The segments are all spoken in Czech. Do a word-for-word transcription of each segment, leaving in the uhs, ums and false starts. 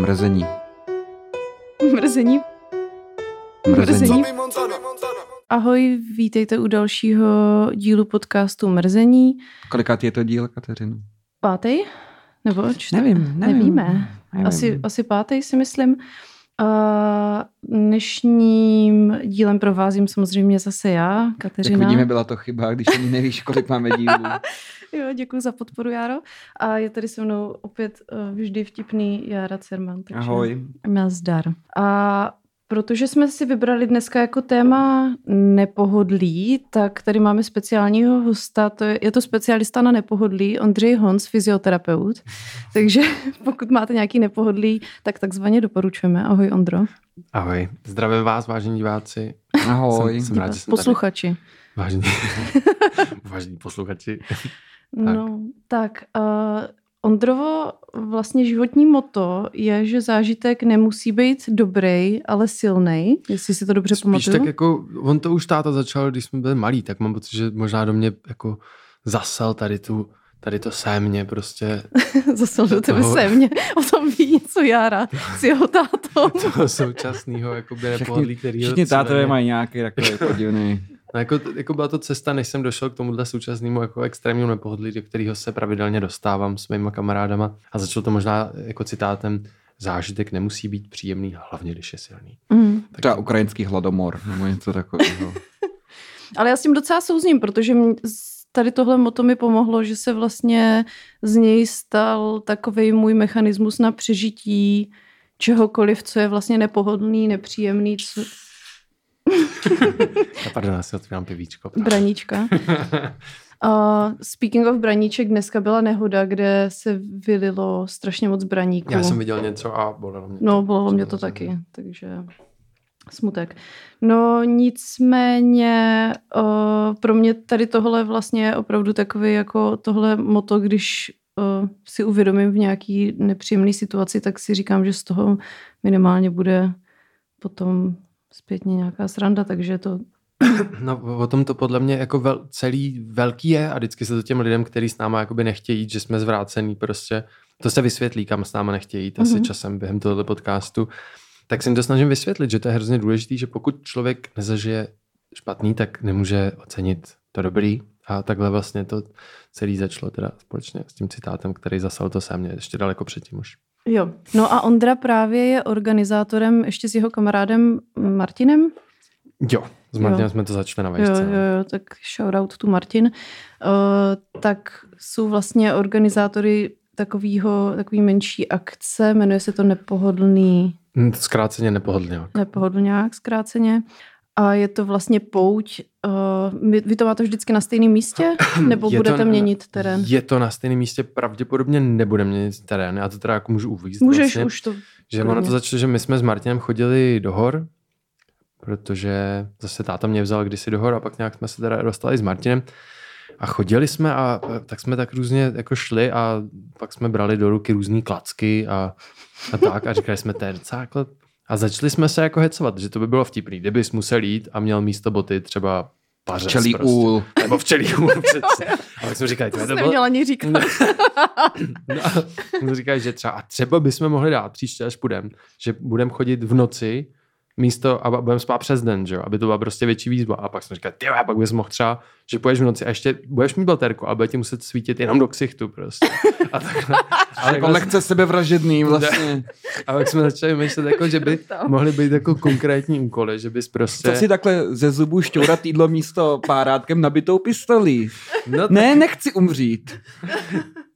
Mrzení. Mrzení. Mrzení. Ahoj, vítejte u dalšího dílu podcastu Mrzení. Kolikátý je to díl, Kateřina? Pátý? Nebo čtvrtý? Nevím, nevím. Nevíme. Nevím. Asi, asi pátý, si myslím. A dnešním dílem provázím samozřejmě zase já, Kateřina. Tak vidíme, byla to chyba, když ani nevíš, kolik máme dílů. Jo, děkuji za podporu, Járo. A je tady se mnou opět vždy vtipný Jára Cerman. Takže ahoj. Nazdar. A protože jsme si vybrali dneska jako téma nepohodlí, tak tady máme speciálního hosta, to je, je to specialista na nepohodlí, Ondřej Hons, fyzioterapeut. Takže pokud máte nějaký nepohodlí, tak takzvaně doporučujeme. Ahoj, Ondro. Ahoj. Zdravím vás, vážení diváci. Ahoj. Jsem, jsem rád, posluchači. Vážení, vážení posluchači. No, tak... tak uh, Ondrovo vlastně životní motto je, že zážitek nemusí být dobrý, ale silnej, jestli si to dobře Spíš pamatuju. Tak jako, on to už táta začal, když jsme byli malí, tak mám pocit, že možná do mě jako zasel tady tu, tady to sémě prostě. Zasel do, do tebe toho... sémě, o tom ví něco Jára s jeho tátou. Toho současnýho jakoby nepohodlí, kterýho... Všichni tátové mají nějaký takový podivný... No jako, jako byla to cesta, než jsem došel k tomuhle současnému jako extrémnímu nepohodlí, do kterého se pravidelně dostávám s mýma kamarádama. A začalo to možná jako citátem: zážitek nemusí být příjemný, hlavně když je silný. Mm. Tak třeba ukrajinský hladomor nebo něco takového. Ale já s tím docela souzním, protože mě, tady tohle motto mi pomohlo, že se vlastně z něj stal takovej můj mechanismus na přežití čehokoliv, co je vlastně nepohodlný, nepříjemný, co... Pardon, já si otvírám pivíčko. Právě. Braníčka. Uh, speaking of braníček, dneska byla nehoda, kde se vylilo strašně moc braníků. Já jsem viděl něco a bolelo mě to. No, bolelo mě to taky, takže smutek. No nicméně uh, pro mě tady tohle vlastně je opravdu takový jako tohle motto, když uh, si uvědomím v nějaký nepříjemný situaci, tak si říkám, že z toho minimálně bude potom... zpětně nějaká sranda, takže to... No o tom to podle mě jako vel, celý velký je a vždycky se to těm lidem, který s náma jakoby nechtějí, že jsme zvrácený prostě, to se vysvětlí, kam s náma nechtějí, mm-hmm. asi časem během tohoto podcastu, tak se jim to snažím vysvětlit, že to je hrozně důležitý, že pokud člověk nezažije špatný, tak nemůže ocenit to dobrý a takhle vlastně to celý začalo teda společně s tím citátem, který zasal to se mě ještě daleko předtím už. Jo, no a Ondra právě je organizátorem ještě s jeho kamarádem Martinem. Jo, s Martinem jo. Jsme to začali na vejšce. Jo, jo, jo, tak shoutout tu Martin. Uh, tak jsou vlastně organizátory takovýho, takový menší akce, jmenuje se to Nepohodlný... Zkráceně Nepohodlňák. Nepohodlňák, zkráceně. A je to vlastně pouť. Uh, vy to máte vždycky na stejném místě? Nebo budete to, měnit terén? Je to na stejném místě, pravděpodobně nebude měnit terén. Já to teda jako můžu uvíct. Můžeš vlastně, už to. Že ono to začalo, že my jsme s Martinem chodili do hor, protože zase táta mě vzal kdysi do hor a pak nějak jsme se teda dostali s Martinem. A chodili jsme a tak jsme tak různě jako šli a pak jsme brali do ruky různý klacky a, a tak a říkali jsme, to je docela klad. A začali jsme se jako hecovat, že to by bylo vtipný, kdybys musel jít a měl místo boty třeba pařez. Včelí prostě. Úl. Nebo včelí úl. A tak jsme říkali, to, to jsi neměla ani říkat. No, no a jsme říkali, že třeba, a třeba bychom mohli dát příště, až půjdem, že budeme chodit v noci místo a budeme spát přes den, že jo, aby to byla prostě větší výzva. A pak jsme říkali, ty, a pak bys mohl třeba, že půjdeš v noci a ještě budeš mít baterku a bude ti muset svítit jenom do ksichtu prostě. A takhle. Ale jako lehce sebevražedný vlastně. A pak jsme začali myslet, jako, že by mohly být jako konkrétní úkoly, že bys prostě... Co si takhle ze zubů šťourat týdlo místo párátkem nabitou pistolí? No, tak... Ne, nechci umřít.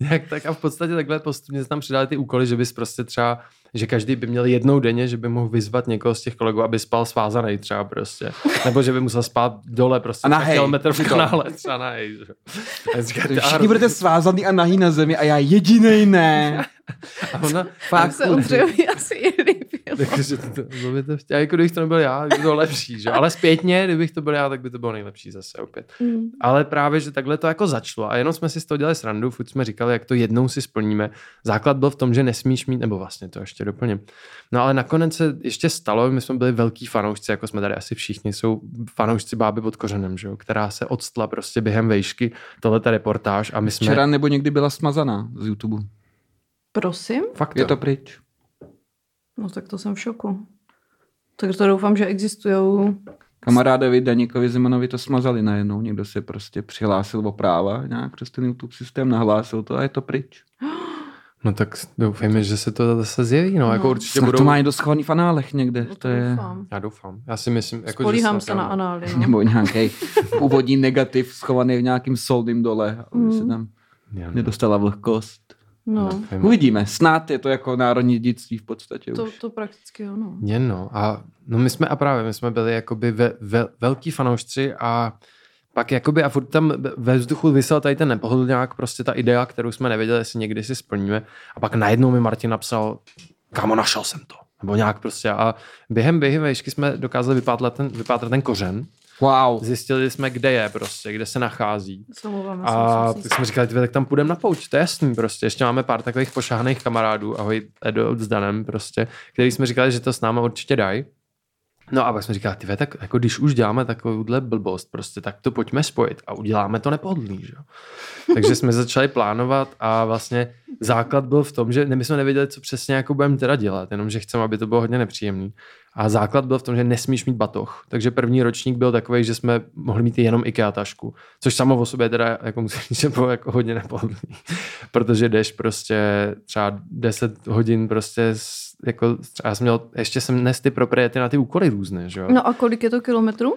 Jak tak a v podstatě takhle postupně se tam přidali ty úkoly, že bys prostě třeba, že každý by měl jednou denně, že by mohl vyzvat někoho z těch kolegů, aby spal svázanej třeba prostě. Nebo že by musel spát dole prostě na kilometr v kanále třeba na hej. Všichni budete svázaný a nahý na zemi a já jedinej ne. A ona fakt se Ondřejovi asi i líbilo. Takže to, to, to, já jako kdybych to nebyl já, by to bylo lepší, že? Ale zpětně, kdybych to byl já, tak by to bylo nejlepší zase opět. Mm. Ale právě, že takhle to jako začalo a jenom jsme si z toho dělali srandu, furt jsme říkali, jak to jednou si splníme. Základ byl v tom, že nesmíš mít, nebo vlastně to ještě doplním. No ale nakonec se ještě stalo, my jsme byli velký fanoušci, jako jsme tady asi všichni, jsou fanoušci Báby Podkořenem, že jo, která se odstla prostě během vejšky, tohle ta reportáž a my jsme... Včera nebo někdy byla smazaná z YouTube. Prosím? Fakt je to pryč. No tak to jsem v šoku. Tak to doufám, že existujou... Kamarádovi Daníkovi Zimanovi to smazali najednou. Někdo se prostě přihlásil o práva nějak přes ten YouTube systém, nahlásil to a je to pryč. No tak doufejme, že se to zase zjeví. No, no. Jako určitě budou... to má někdo schovaný v análech někde. No, to je... doufám. Já doufám. Já si myslím, jako, spolíhám se na anály. No. Nebo nějaký původní negativ schovaný v nějakým soudným dole, aby mm. se tam já, nedostala vlhkost. No. Uvidíme. Snad je to jako národní dědictví v podstatě to, už. To prakticky ano. Je no. A no my jsme a právě my jsme byli jakoby ve, ve, velký fanoušci a pak jakoby a furt tam ve vzduchu vysel tady ten nepohodlňák, prostě ta idea, kterou jsme nevěděli, jestli někdy si splníme. A pak najednou mi Martin napsal, kámo, našel jsem to. Nebo nějak prostě. A během běhy vejšky jsme dokázali vypátrat ten, vypátrat ten kořen. Wow. Zjistili jsme, kde je prostě, kde se nachází. Slovováme, a tak jsme říkali, tak tam půjdeme na pouť, to je jasný prostě. Ještě máme pár takových pošahaných kamarádů, ahoj Edo s Danem prostě, který jsme říkali, že to s náma určitě dají. No a pak jsme říkali, tyve, tak jako když už děláme takovouhle blbost prostě, tak to pojďme spojit a uděláme to nepohodlný, že? Takže jsme začali plánovat a vlastně základ byl v tom, že my jsme nevěděli, co přesně jako budeme teda dělat, jenomže chceme, aby to bylo hodně nepříjemný. A základ byl v tom, že nesmíš mít batoh. Takže první ročník byl takový, že jsme mohli mít jenom IKEA tašku, což samo o sobě teda jako musím říct, že bylo jako hodně nepohodlný, protože jdeš prostě třeba deset hodin prostě jako já jsem měl, ještě jsem nes ty propriety na ty úkoly různé, že jo. No a kolik je to kilometrů?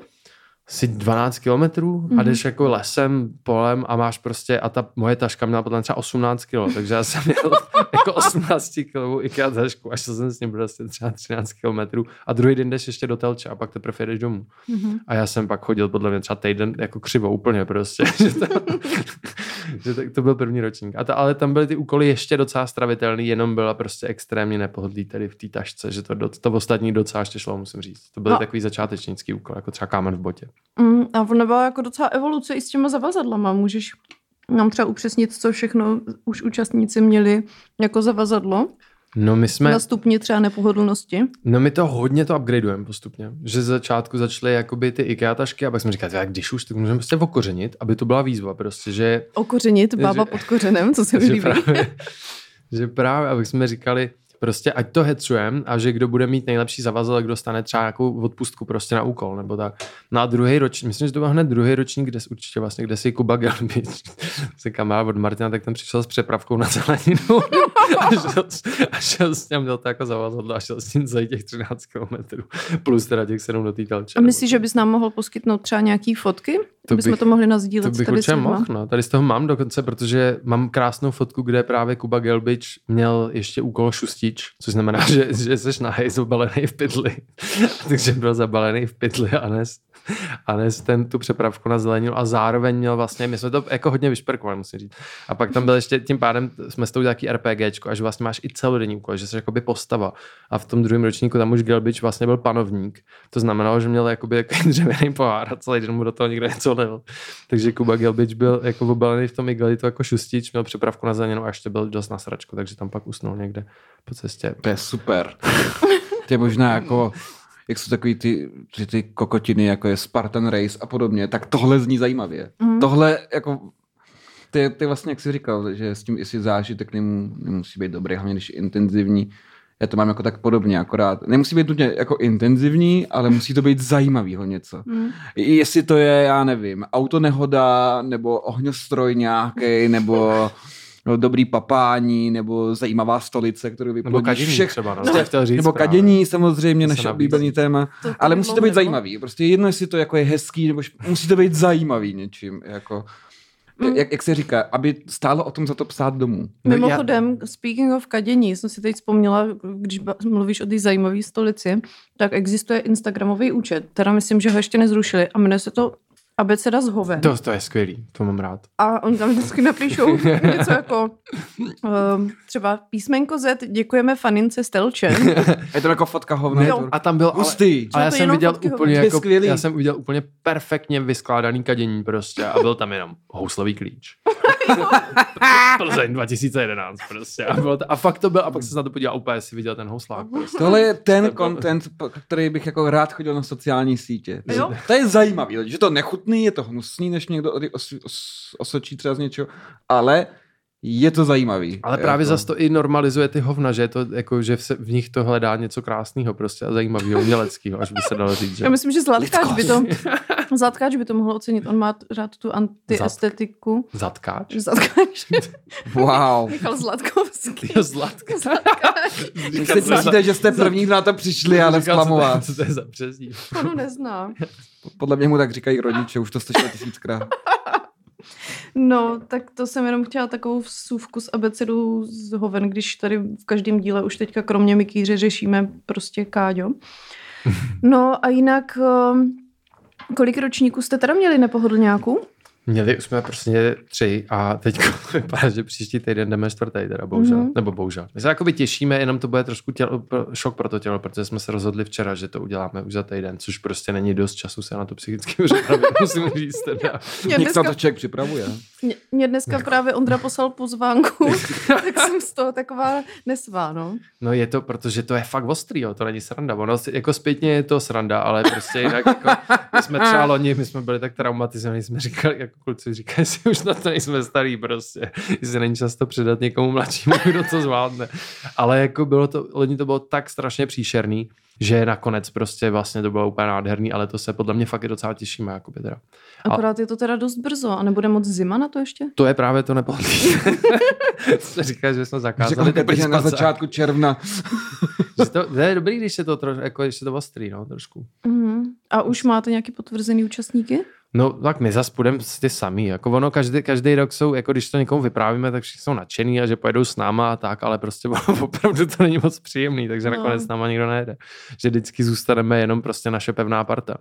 Asi dvanáct kilometrů a jdeš jako lesem, polem a máš prostě, a ta moje taška měla potom třeba osmnáct kilo, takže já jsem měl jako osmnáct kilovou IKEA tašku, až jsem s ním prostě třeba třináct kilometrů a druhý den jdeš ještě do Telče a pak teprve jedeš domů. Mm-hmm. A já jsem pak chodil podle mě třeba týden jako křivo úplně prostě, že to, že to, to byl první ročník. A ta, ale tam byly ty úkoly ještě docela stravitelný, jenom byla prostě extrémně nepohodlí tady v té tašce, že to, do, to ostatní docela ještě šlo, musím říct. To byl no. takový začátečnický úkol, jako třeba kámen v botě. Mm, a ona byla jako docela evoluce i s těma zavazadlama. Můžeš nám třeba upřesnit, co všechno už účastníci měli jako zavazadlo? No my jsme... Na stupni třeba nepohodlnosti? No my to hodně to upgradeujeme postupně. Že z začátku začaly jakoby ty IKEA tašky a pak jsme říkali, tak když už, tak můžeme prostě okořenit, aby to byla výzva prostě, že... Okořenit, bába že... podkořenem, co se mi líbí. Právě, že právě, aby jsme říkali... Prostě ať to hecujeme a že kdo bude mít nejlepší zavazadlo, kdo stane třeba nějakou odpustku prostě na úkol nebo tak. Na druhý ročník, myslím, že to byl hned druhý ročník, kde určitě vlastně, kde si Kuba Gelbič, se kamarád od Martina, tak ten přišel s přepravkou na zeleninu a šel, a šel s ním, měl to jako zavazadlo a šel s ním za těch třináct kilometrů plus teda těch sedm do té Telče. A myslíš, že bys nám mohl poskytnout třeba nějaký fotky? To bych, bychom to mohli nasdílet. To bych určitě mohl, no. Tady z toho mám dokonce, protože mám krásnou fotku, kde právě Kuba Gelbič měl ještě úkol šustič, což znamená, že, že seš nahej zabalený v pytli. Takže byl zabalený v pytli a nes, a nes ten tu přepravku na zeleninu a zároveň měl vlastně, my jsme to jako hodně vyšperkovali, musím říct. A pak tam byl ještě, tím pádem jsme s tou nějaký RPGčko, až vlastně máš i celodenní úkol, že jsi jakoby postava. A v tom druhém ročníku tam už Gelbič vlastně byl panovník. To znamenalo, že měl jakoby takový dřevěný pohár a celý den mu do toho někdo něco. Takže Kuba Gelbič byl jako obalený v tom igelitu jako šustič, měl přepravku na zeleninu a ještě byl dost na sračku, takže tam pak usnul někde po cestě. To je super. To je možná jako, jak jsou takový ty, ty, ty kokotiny, jako je Spartan Race a podobně, tak tohle zní zajímavě. Mm. Tohle jako, ty, ty vlastně, jak jsi říkal, že s tím jestli zážitek nemusí být dobrý, hlavně když je intenzivní. Já to mám jako tak podobně, akorát nemusí být nutně jako intenzivní, ale musí to být zajímavýho něco. Mm. Jestli to je, já nevím, autonehoda, nebo ohňostroj nějaký, nebo no, dobrý papání, nebo zajímavá stolice, kterou vyplodíš všech. Třeba, no, no, říct, nebo kadění samozřejmě, naše oblíbený téma. To ale musí to být nebo? zajímavý. Prostě jedno, jestli to jako je hezký, nebo šp... musí to být zajímavý něčím. Jako... Mm. Jak, jak se říká, aby stálo o tom za to psát domů. Mimochodem, speaking of kadění, jsem si teď vzpomněla, když mluvíš o té zajímavé stolici, tak existuje Instagramový účet, teda myslím, že ho ještě nezrušili a jmenuje se to Abeceda z hoven. To, to je skvělý, to mám rád. A on tam vždycky napíšou něco jako um, třeba písmenko Z, děkujeme fanince z Telče. Je to jako fotka hovna. No, a tam byl hustý. Ale, ale já jsem viděl úplně jako, já jsem viděl úplně perfektně vyskládaný kadění prostě a byl tam jenom houslový klíč. Plzeň dva tisíce jedenáct prostě. A, bylo to, a fakt to byl, a pak se na to podíval úplně, si viděl ten houslák. Prostě. Tohle je ten content, který bych jako rád chodil na sociální sítě. Jo? To je zajímavý, že to nechutný, je to hnusný, než někdo osočí třeba z něčeho, ale je to zajímavý. Ale právě jako... zas to i normalizuje ty hovna, že, to, jako, že v, se, v nich to hledá něco krásného prostě a zajímavého, uměleckého, až by se dalo říct. Že... Já myslím, že Zlatkáč by, to, Zlatkáč by to mohl ocenit. On má rád tu antiestetiku. Zatkáč? Zatkáč. Wow. Michal Zlatkovský. Jo, Zlatkáč. Zlatkáč. Jak se těšíte, že jste první, kdo na to přišli, ale zklamová. Co to je za přezdívku? Panu neznám. Podle mě mu tak říkají rodiče, už to slyšeli tisíckrát. No, tak to jsem jenom chtěla takovou vsuvku z abecedu z hoven, když tady v každém díle už teďka kromě Mikýře řešíme prostě Káďo. No a jinak, kolik ročníků jste teda měli Nepohodlňáků? Měli jsme prostě tři a teď vypadá, že příští týden jdeme čtvrtý teda, bohužel. Mm-hmm. Nebo bohužel. My se jakoby těšíme, jenom to bude trošku tělo, šok pro to tělo, protože jsme se rozhodli včera, že to uděláme už za týden, což prostě není dost času se na to psychicky připravit, musím říct teda. Někdo to člověk připravuje. Mě, mě dneska právě Ondra poslal pozvánku, tak jsem z toho taková nesvá, no. No je to, protože to je fakt ostrý, jo, to není sranda. Ono jako zpětně je to sranda, ale prostě jinak jako, my jsme třeba loni, my jsme byli tak traumatizovaní, jsme říkali, jako kluci, říkají si, už na to nejsme starý prostě, jestli není často předat někomu mladšímu, kdo to zvládne. Ale jako bylo to, loni to bylo tak strašně příšerný, že nakonec prostě vlastně to bylo úplně nádherný, ale to se podle mě fakt i docela těšíme. Jakoby teda. A... Akorát je to teda dost brzo a nebude moc zima na to ještě? To je právě to nepohodlí. Co říkáš, že jsme zakázali. Řekl na začátku června. to, to je dobrý, když se to, troš, jako, když se to ostrý, no, trošku. Uh-huh. A už máte nějaký potvrzený účastníky? No tak my zas půjdeme ty samý, jako ono každý, každý rok jsou, jako když to někomu vyprávíme, tak všichni jsou nadšený a že pojedou s náma a tak, ale prostě opravdu to není moc příjemný, takže no. Nakonec s náma nikdo nejede, že vždycky zůstaneme jenom prostě naše pevná parta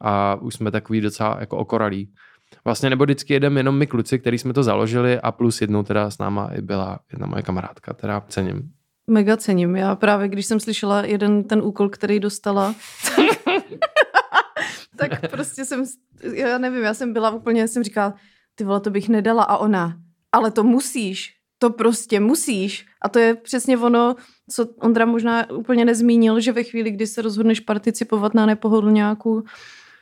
a už jsme takový docela jako okoralí. Vlastně nebo vždycky jedeme jenom my kluci, který jsme to založili a plus jednou teda s náma i byla jedna moje kamarádka, teda cením. Mega cením, já právě když jsem slyšela jeden ten úkol, který dostala... Tak prostě jsem, já nevím, já jsem byla úplně, jsem říkala, ty vole, to bych nedala a ona, ale to musíš, to prostě musíš a to je přesně ono, co Ondra možná úplně nezmínil, že ve chvíli, kdy se rozhodneš participovat na Nepohodlňáku,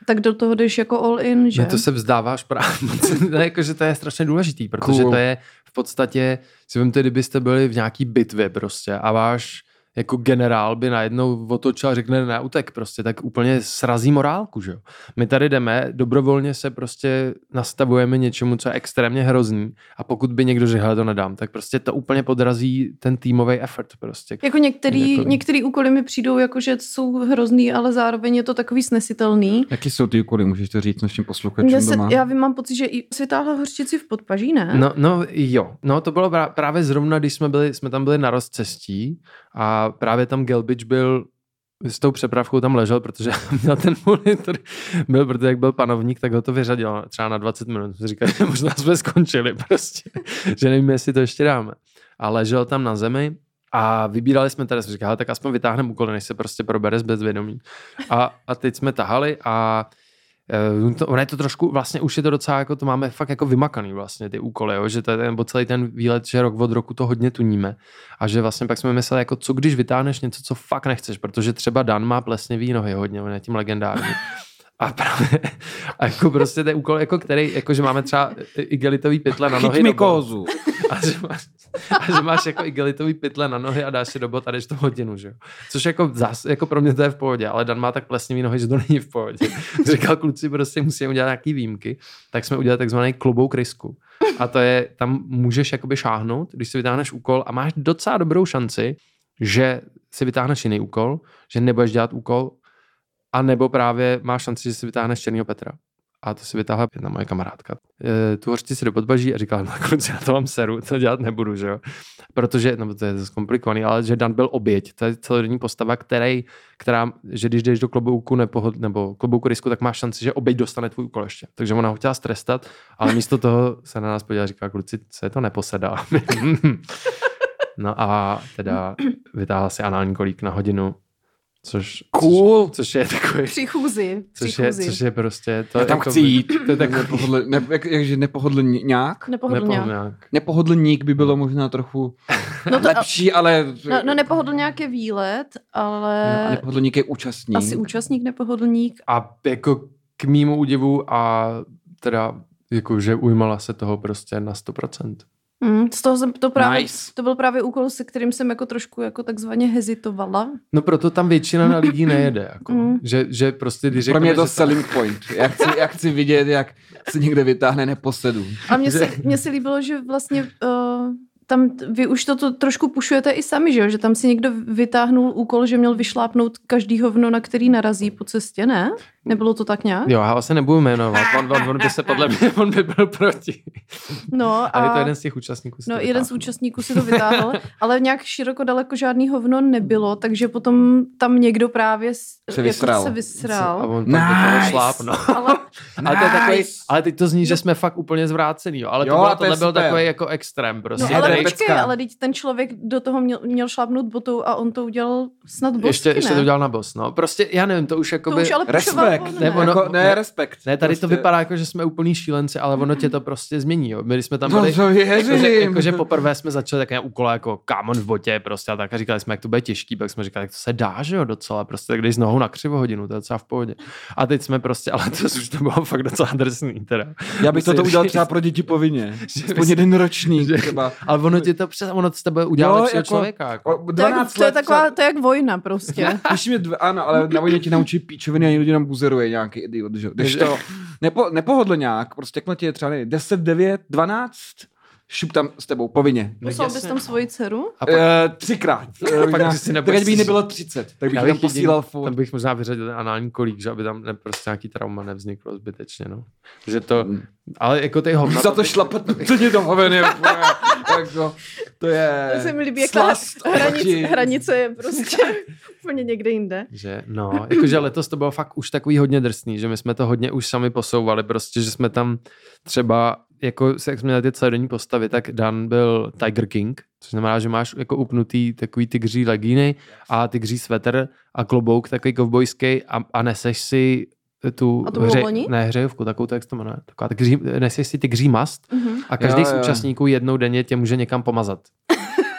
tak do toho jdeš jako all in, že? Ne, to se vzdáváš práv, jakože to je strašně důležitý, protože cool. To je v podstatě, si vemte, kdybyste byli v nějaký bitvě prostě a váš jako generál by najednou otočil a řekne na útek prostě, tak úplně srazí morálku, že jo. My tady jdeme, dobrovolně se prostě nastavujeme něčemu, co je extrémně hrozný a pokud by někdo řekl, to nedám, tak prostě to úplně podrazí ten týmový effort prostě. Jako některý, jako... některý úkoly mi přijdou, jakože jsou hrozný, ale zároveň je to takový snesitelný. Jaký jsou ty úkoly, můžeš to říct našim posluchačům já se, doma? Já vím, mám pocit, že i si táhla hořčici v podpaží, ne? No, no jo, no to bylo právě zrovna, když jsme byli, jsme tam byli na rozcestí a A právě tam Gelbič byl, s tou přepravkou tam ležel, protože měl ten monitor, byl, protože jak byl panovník, tak ho to vyřadil třeba na dvacet minut. Říkal, že možná jsme skončili prostě, že nevím, jestli to ještě dáme. A ležel tam na zemi a vybírali jsme tady, jsme říkali, tak aspoň vytáhneme úkoly, než se prostě probere z bezvědomí. A, a teď jsme tahali a to, ono je to trošku, vlastně už je to docela, jako to máme fakt jako vymakaný vlastně ty úkoly, jo? Že to je ten, celý ten výlet, že rok od roku to hodně tuníme a že vlastně pak jsme mysleli, jako co když vytáhneš něco, co fakt nechceš, protože třeba Dan má plesnivý nohy hodně, on je tím legendární. A právě, a jako prostě ten úkol, jako který, jako že máme třeba igelitový pytle na nohy. Chyť mi kózu. A že máš, a že máš jako igelitový pytle na nohy a dáš si do bot a jdeš to hodinu, že jo. Což jako, zás, jako pro mě to je v pohodě, ale Dan má tak plesnivý nohy, že to není v pohodě. Říkal kluci, prostě musíme udělat nějaký výjimky, tak jsme udělali takzvaný klobouk risku. A to je, tam můžeš jakoby šáhnout, když si vytáhneš úkol a máš docela dobrou šanci, že si vytáhneš jiný úkol, že nebudeš dělat úkol, a nebo právě máš šanci, že si vytáhneš Černýho Petra. A to si vytáhla jedna moje kamarádka. E, tu hořčici si do podpaží a říkala, no kluci, já to mám seru, to dělat nebudu, že jo. Protože, no to je zkomplikovaný, ale že Dan byl oběť. To je celodenní postava, který, která, že když jdeš do klobouku nepohod, nebo klobouku risku, tak máš šanci, že oběť dostane tvůj úkol ještě. Takže ona ho chtěla strestat, ale místo toho se na nás podívala a říkala, kluci, se to neposedá. No a teda vytáhla si anální kolík na hodinu. Což, cool. což, což je takový... Přichůzi. Což, což je prostě... To, já tam jako, chci jít. To je takový... Ne, jak, jakže nepohodlňák? Nepohodlňák. Nepohodlník by bylo možná trochu no to, lepší, ale... No, no nepohodlňák je výlet, ale... No, a nepohodlník je účastník. Asi účastník, nepohodlník. A jako k mýmu údivu a teda jakože ujmala se toho prostě na sto procent. Mm, z toho jsem to právě, nice. To byl právě úkol, se kterým jsem jako trošku jako takzvaně hezitovala. No proto tam většina lidí nejede. Jako, mm. že, že prostě, když pro mě je to selling to... point. Já chci, já chci vidět, jak se někde vytáhne neposedu. A mně se, mně se líbilo, že vlastně... Uh... Tam vy už to trošku pušujete i sami, že jo? Že tam si někdo vytáhnul úkol, že měl vyšlápnout každý hovno, na který narazí po cestě, ne? Nebylo to tak nějak? Jo, já se nebudu jmenovat, on, on, on by se podle mě, on by byl proti. No a... Ale to jeden z těch účastníků si No, to jeden z účastníků si to vytáhl, ale nějak široko daleko žádný hovno nebylo, takže potom tam někdo právě se vysral. Jako se vysral. A on tam nice. Šlápnul. Ale... ale, to je takový, ale teď to zní, že jsme fakt úplně zvrácený, jo? Ale to jo, bylo, tohle byl takový jako extrém prostě. No, počkej, ale teď ten člověk do toho měl, měl šlápnout botou a on to udělal snad bosky, ještě, ne? Ještě to udělal na bos, no. Prostě, já nevím, to už jakoby... To už ale respekt. Ne, ono, jako, ne, respekt. Ne, tady prostě. To vypadá jako, že jsme úplný šílenci, ale ono tě to prostě změní, jo. My jsme tam byli... No, jakože jako, že poprvé jsme začali takové úkoly jako kámon v botě, prostě a tak a říkali jsme, jak to bude těžký, pak jsme říkali, jak to se dá, že jo, docela, prostě, když s nohou na křivohodinu, to je docela v pohodě. A teď jsme prostě, ale to už to bylo fakt docela drsný, teda. Já bych to udělal třeba pro děti povinně. Aspoň jeden ročník třeba. Ale ono ti to přes, ono z tebe udělá lepšího jako, člověka. Jako. dvanáct to, je, to, je taková, to je jak vojna prostě. Mě, ano, ale na vojně ti naučí píčoviny a někdo ti tam buzeruje nějaký idiot, že? Když to nepo, nepohodlňák, prostě jakmile ti je třeba nej, deset, devět, dvanáct, šup tam s tebou, povinně. Poslal bys tam svoji dceru? A pak, e, třikrát. A pak by jí nebylo třicet, tak bych tam posílal furt. Tam bych možná vyřadil ten anální kolík, že aby tam ne, prostě nějaký trauma nevzniklo zbytečně, no. Že to, ale jako ty hovna... Za to šlapat, to mě tam hoveny. Jako, to je... To se mi líbí, slast, jak hranice, hranice je prostě úplně někde jinde. Že, no, jakože letos to bylo fakt už takový hodně drsný, že my jsme to hodně už sami posouvali, prostě, že jsme tam třeba... Jako, jak jsme měli ty celodenní postavy, tak Dan byl Tiger King, což znamená, že máš jako upnutý takový tygří legíny a tygří svetr a klobouk takový kovbojský a, a neseš si tu hře, ne, hřejovku, takovou to, jak to jmenuje, taková tygří, neseš si tygří mast mm-hmm. a každý jo, z účastníků jednou denně tě může někam pomazat.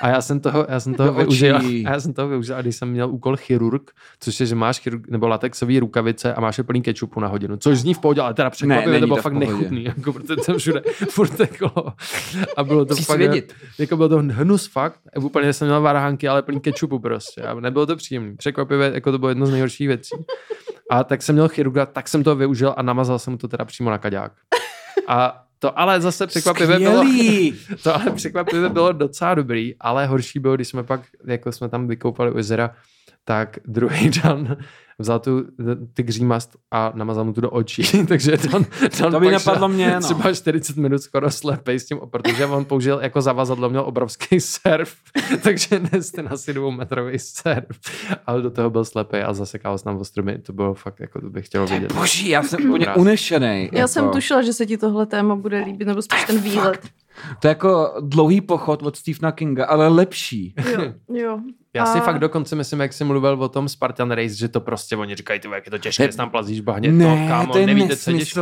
A já jsem toho, já jsem toho využil. A já jsem toho využil, a když jsem měl úkol chirurg, což je, že máš chirurg, nebo latexové rukavice a máš je plný kečupu na hodinu. Což zní v pohodě, ale teda překvapivě, to bylo fakt nechutný, jako protože jsem všude furt jako a bylo to fakt jako bylo to hnus fakt. Úplně jsem měl varhánky, ale plný kečupu prostě. A nebylo to příjemný. Překvapivě, jako to bylo jedno z nejhorších věcí. A tak jsem měl chirurga, tak jsem to využil a namazal jsem to teda přímo na kaďák. A to ale zase překvapivě bylo, to ale překvapivě bylo docela dobrý, ale horší bylo, když jsme pak, jako jsme tam vykoupali u jezera, tak druhý Dan vzal tu tygří mast a namazal mu tu do očí, takže Dan, Dan to by napadlo mě, no. Třeba čtyřicet minut skoro slepej s tím, protože on použil jako zavazadlo, měl obrovský surf, takže nesl asi dvoumetrový surf, ale do toho byl slepej a zasekal se nám ostrumy, to bylo fakt, jako to bych chtěl vidět. Boží, já jsem úplně unešený. Já jako... jsem tušila, že se ti tohle téma bude líbit, nebo spíš ten výlet. Fuck. To je jako dlouhý pochod od Stephena Kinga, ale lepší. Jo, jo. Já si a... fakt dokonce myslím, jak jsi mluvil o tom Spartan Race, že to prostě oni říkají, ty, jak je to těžké, tam plazíš bahně, ne, to, kámo, to nevíte, co je těžké.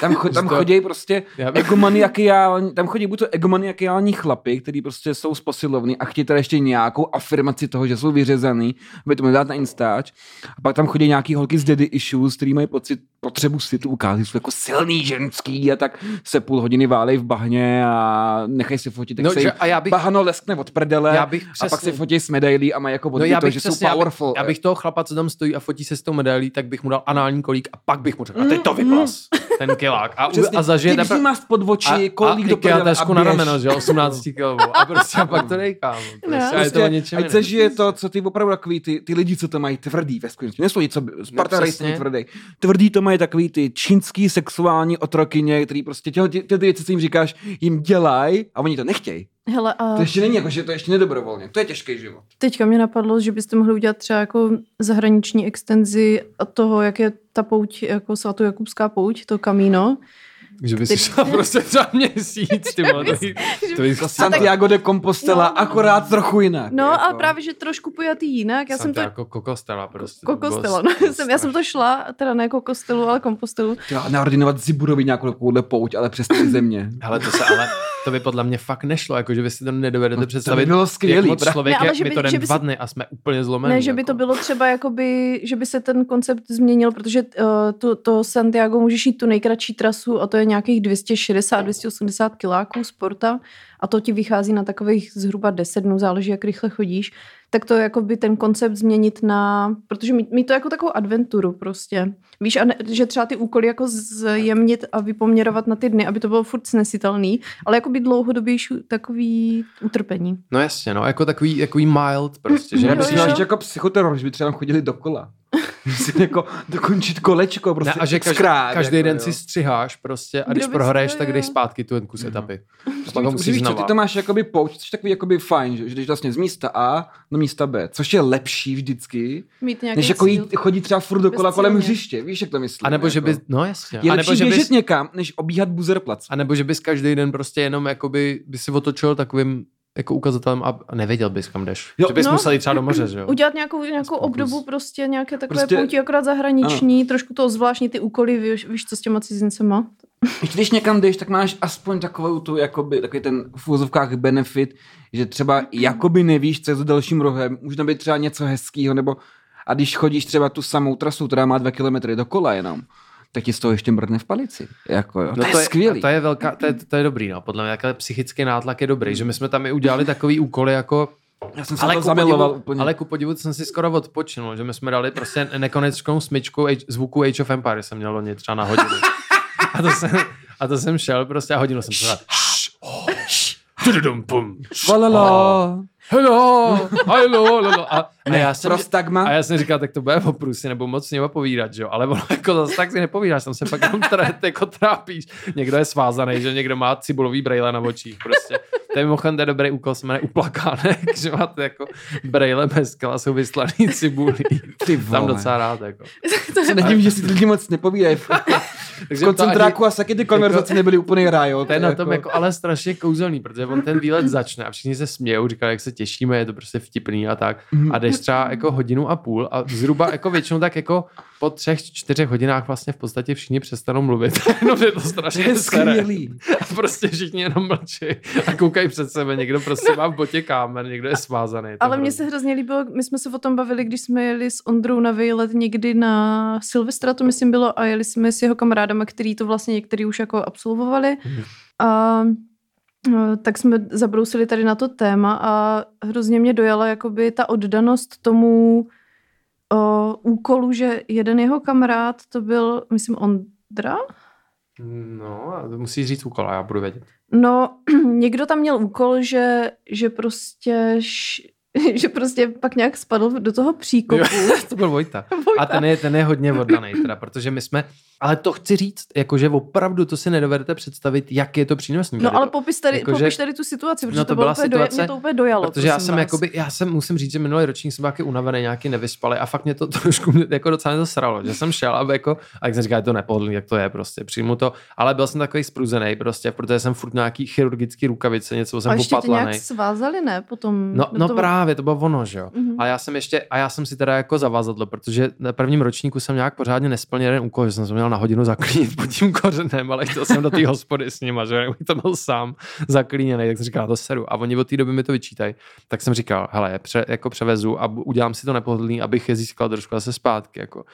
Tam, cho, tam to... chodí prostě egomaniakiální, tam chodí buď to egomaniakiální chlapy, který prostě jsou posilovní a chtějí teda ještě nějakou afirmaci toho, že jsou vyřezaný, aby to mohli dát na Instač. A pak tam chodí nějaký holky z daddy issues, který mají pocit, potřebu si to ukázat, jsou jako silný ženský a tak se půl hodiny válej v bahně a nechají si fotit, tak no, se bych... bahno leskne od prdele a přesně... pak si fotí s medailí a mají jako odbyto, no, že přesně, jsou powerful. Já bych, já bych toho chlapa, co tam stojí a fotí se s tou medailí, tak bych mu dal anální kolík a pak bych mu řekl, a teď to vyplas, ten kilák. A, a zažije... Ty vždy pod oči, kolík do prdele a běž. Na rameno, že osmnáctikilovou a prostě a pak to dej, kámo. Ať zažije to, co ty opravdu takový, ty lidi, co to mají tvrdý ve skutečnosti. Spartan Race není tvrdý. Tvrdý to mají takový ty čínský sexuální otrokyně, který prostě těho, tě, ty věci, co jim říkáš, jim dělají a oni to nechtějí. Hele, a... To ještě není jako, že to ještě nedobrovolně. To je těžký život. Teďka mě napadlo, že byste mohli udělat třeba jako zahraniční extenzi toho, jak je ta pouť, jako svatojakubská pouť, to kamíno. Že by si šla prostě třeba měsíc, ty mladý. To je Santiago de Compostela, no, akorát trochu jinak. No jako. A právě, že trošku pojatý jinak. Já Santiago jsem to... Kokostela prostě. Kokostela, no. Já jsem to šla, teda ne Kokostelu, ale Kompostelu. Chtěla naordinovat Ziburovi nějakou takovouhle pouť, ale přes ty země. Hele, to se ale... To by podle mě fakt nešlo, jakože vy si to nedovedete no, představit. To bylo skvělý. Jako člověk, ne, by, my to jdem dva dny a jsme úplně zlomení. Ne, že by jako. To bylo třeba, jakoby, že by se ten koncept změnil, protože uh, to, to Santiago můžeš jít tu nejkratší trasu a to je je nějakých dvě stě šedesát až dvě stě osmdesát kiláků sporta a to ti vychází na takových zhruba deset dnů, záleží, jak rychle chodíš, tak to jako by ten koncept změnit na, protože mít to jako takovou adventuru prostě. Víš, a ne, že třeba ty úkoly jako zjemnit a vypoměrovat na ty dny, aby to bylo furt snesitelný, ale jako by dlouhodobější takový utrpení. No jasně, no, jako takový, takový mild prostě, že nemyslíš, že jako psychoteror, že by třeba chodili dokola. Musím jako dokončit kolečko prostě ne, xkrát. Každý, každý jako, den jo. Si střiháš prostě a když prohraješ, jste, tak jdeš zpátky tu enku setupy. Mm-hmm. Musí víš, ty to máš jakoby pouč, což takový jakoby fajn, že jdeš vlastně z místa A do místa B, což je lepší vždycky, než jako jít, chodit třeba furt dokola kolem hřiště, víš, jak to myslím. A nebo jako. Že by, no jasně. Je a nebo, že běžet bys, někam, než obíhat buzerplac. A nebo že bys každý den prostě jenom jakoby by si otočil takovým jako ukazatelem a nevěděl bys, kam jdeš. Jo, že bys no, museli třeba do moře, že jo? Udělat nějakou, nějakou obdobu, prostě nějaké takové prostě, pouti, akorát zahraniční, ano. Trošku to zvláštní ty úkoly, víš, víš co s těma cizincema. Když někam jdeš, tak máš aspoň takovou tu, jakoby, takový ten v úvozovkách benefit, že třeba jakoby nevíš, co je za dalším rohem, může tam být třeba něco hezkýho, nebo a když chodíš třeba tu samou trasu, která má dva kilometry dokola jenom, tak ti z toho ještě mrdne v palici. Jako, jo. No to, to je, je skvělý. To je, velká, to je, to je dobrý, no. Podle mě jaký psychický nátlak je dobrý, že my jsme tam i udělali takový úkoly, jako... Já jsem se ale, to ku zamiloval, podivu, úplně. Ale ku podivu jsem si skoro odpočinul, že my jsme dali prostě nekonečnou smyčku zvuku Age of Empires, jsem měl loni třeba na hodinu. A to jsem, a to jsem šel prostě a hodinu jsem třeba... Valala... Hello, hello, hello. A, a, já jsem, a já jsem říkal, tak to bude o prusy, nebo moc něma povídat, že jo, ale ono jako zase tak si nepovídáš, tam se pak tam trát, jako trápíš. Někdo je svázaný, že někdo má cibulový brejle na očích, prostě. To je mimochodem, to je dobrý úkol, jsme neuplakánek, že máte jako brejle bez kala, jsou vyslaný cibulí. Ty vole. Tam docela rád, jako. Se nedím, že si lidi moc nepovídají. V koncentráku a saky ty konverzace jako, nebyly úplný rájot. Ten na tom jako, ale strašně kouzelný, protože on ten výlet začne a všichni se smějou, říkají, jak se těšíme, je to prostě vtipný a tak. A jdeš třeba jako hodinu a půl a zhruba jako většinou tak jako po třech, čtyřech hodinách vlastně v podstatě všichni přestanou mluvit. No, je to strašně je skvělý. A prostě všichni jenom mlčí a koukají před sebe. Někdo prostě no. Má v botě kámen, někdo je svázaný. Ale mně se hrozně líbilo, my jsme se o tom bavili, když jsme jeli s Ondrou na výlet někdy na Silvestra, to myslím bylo, a jeli jsme s jeho kamarádama, který to vlastně některý už jako absolvovali. A tak jsme zabrousili tady na to téma a hrozně mě dojala jakoby ta oddanost tomu o, úkolu, že jeden jeho kamarád, to byl, myslím, Ondra? No, musíš říct úkol a já budu vědět. No, někdo tam měl úkol, že, že prostě... že prostě pak nějak spadl do toho příkopu. Jo, to byl Vojta. Vojta. A ten je, ten je hodně oddaný teda, protože my jsme, ale to chci říct, jakože opravdu to si nedovedete představit, jak je to přínosný. No ale popis tady, jako, popiš tady tu situaci, protože no, to, to byla situace, doje, mě to úplně dojalo. Protože já jsem, jakoby, já jsem, musím říct, že minulý ročník jsem byl nějaký unavený, nějaký nevyspalý a fakt mě to trošku jako docela nezasralo, že jsem šel, aby jako, a jak jsem říkal, je to nepohodlný, jak to je prostě, přijmu to, ale byl jsem takový spruzený prostě, protože jsem furt nějaký chirurgický rukavice, něco jsem popatlaný. A ještě tě nějak svázali, ne? Potom, no, no právě. To bylo ono, že jo. Mm-hmm. A já jsem ještě, a já jsem si teda jako zavazadlo, protože na prvním ročníku jsem nějak pořádně nesplnil jeden úkol, že jsem se měl na hodinu zaklínit pod tím kořenem, ale chtěl jsem do té hospody s nima, že jo, to byl sám zaklíněný, tak jsem říkal, to seru. A oni od té doby mi to vyčítají. Tak jsem říkal, hele, pře, jako převezu a udělám si to nepohodlný, abych je získal trošku zase zpátky, jako.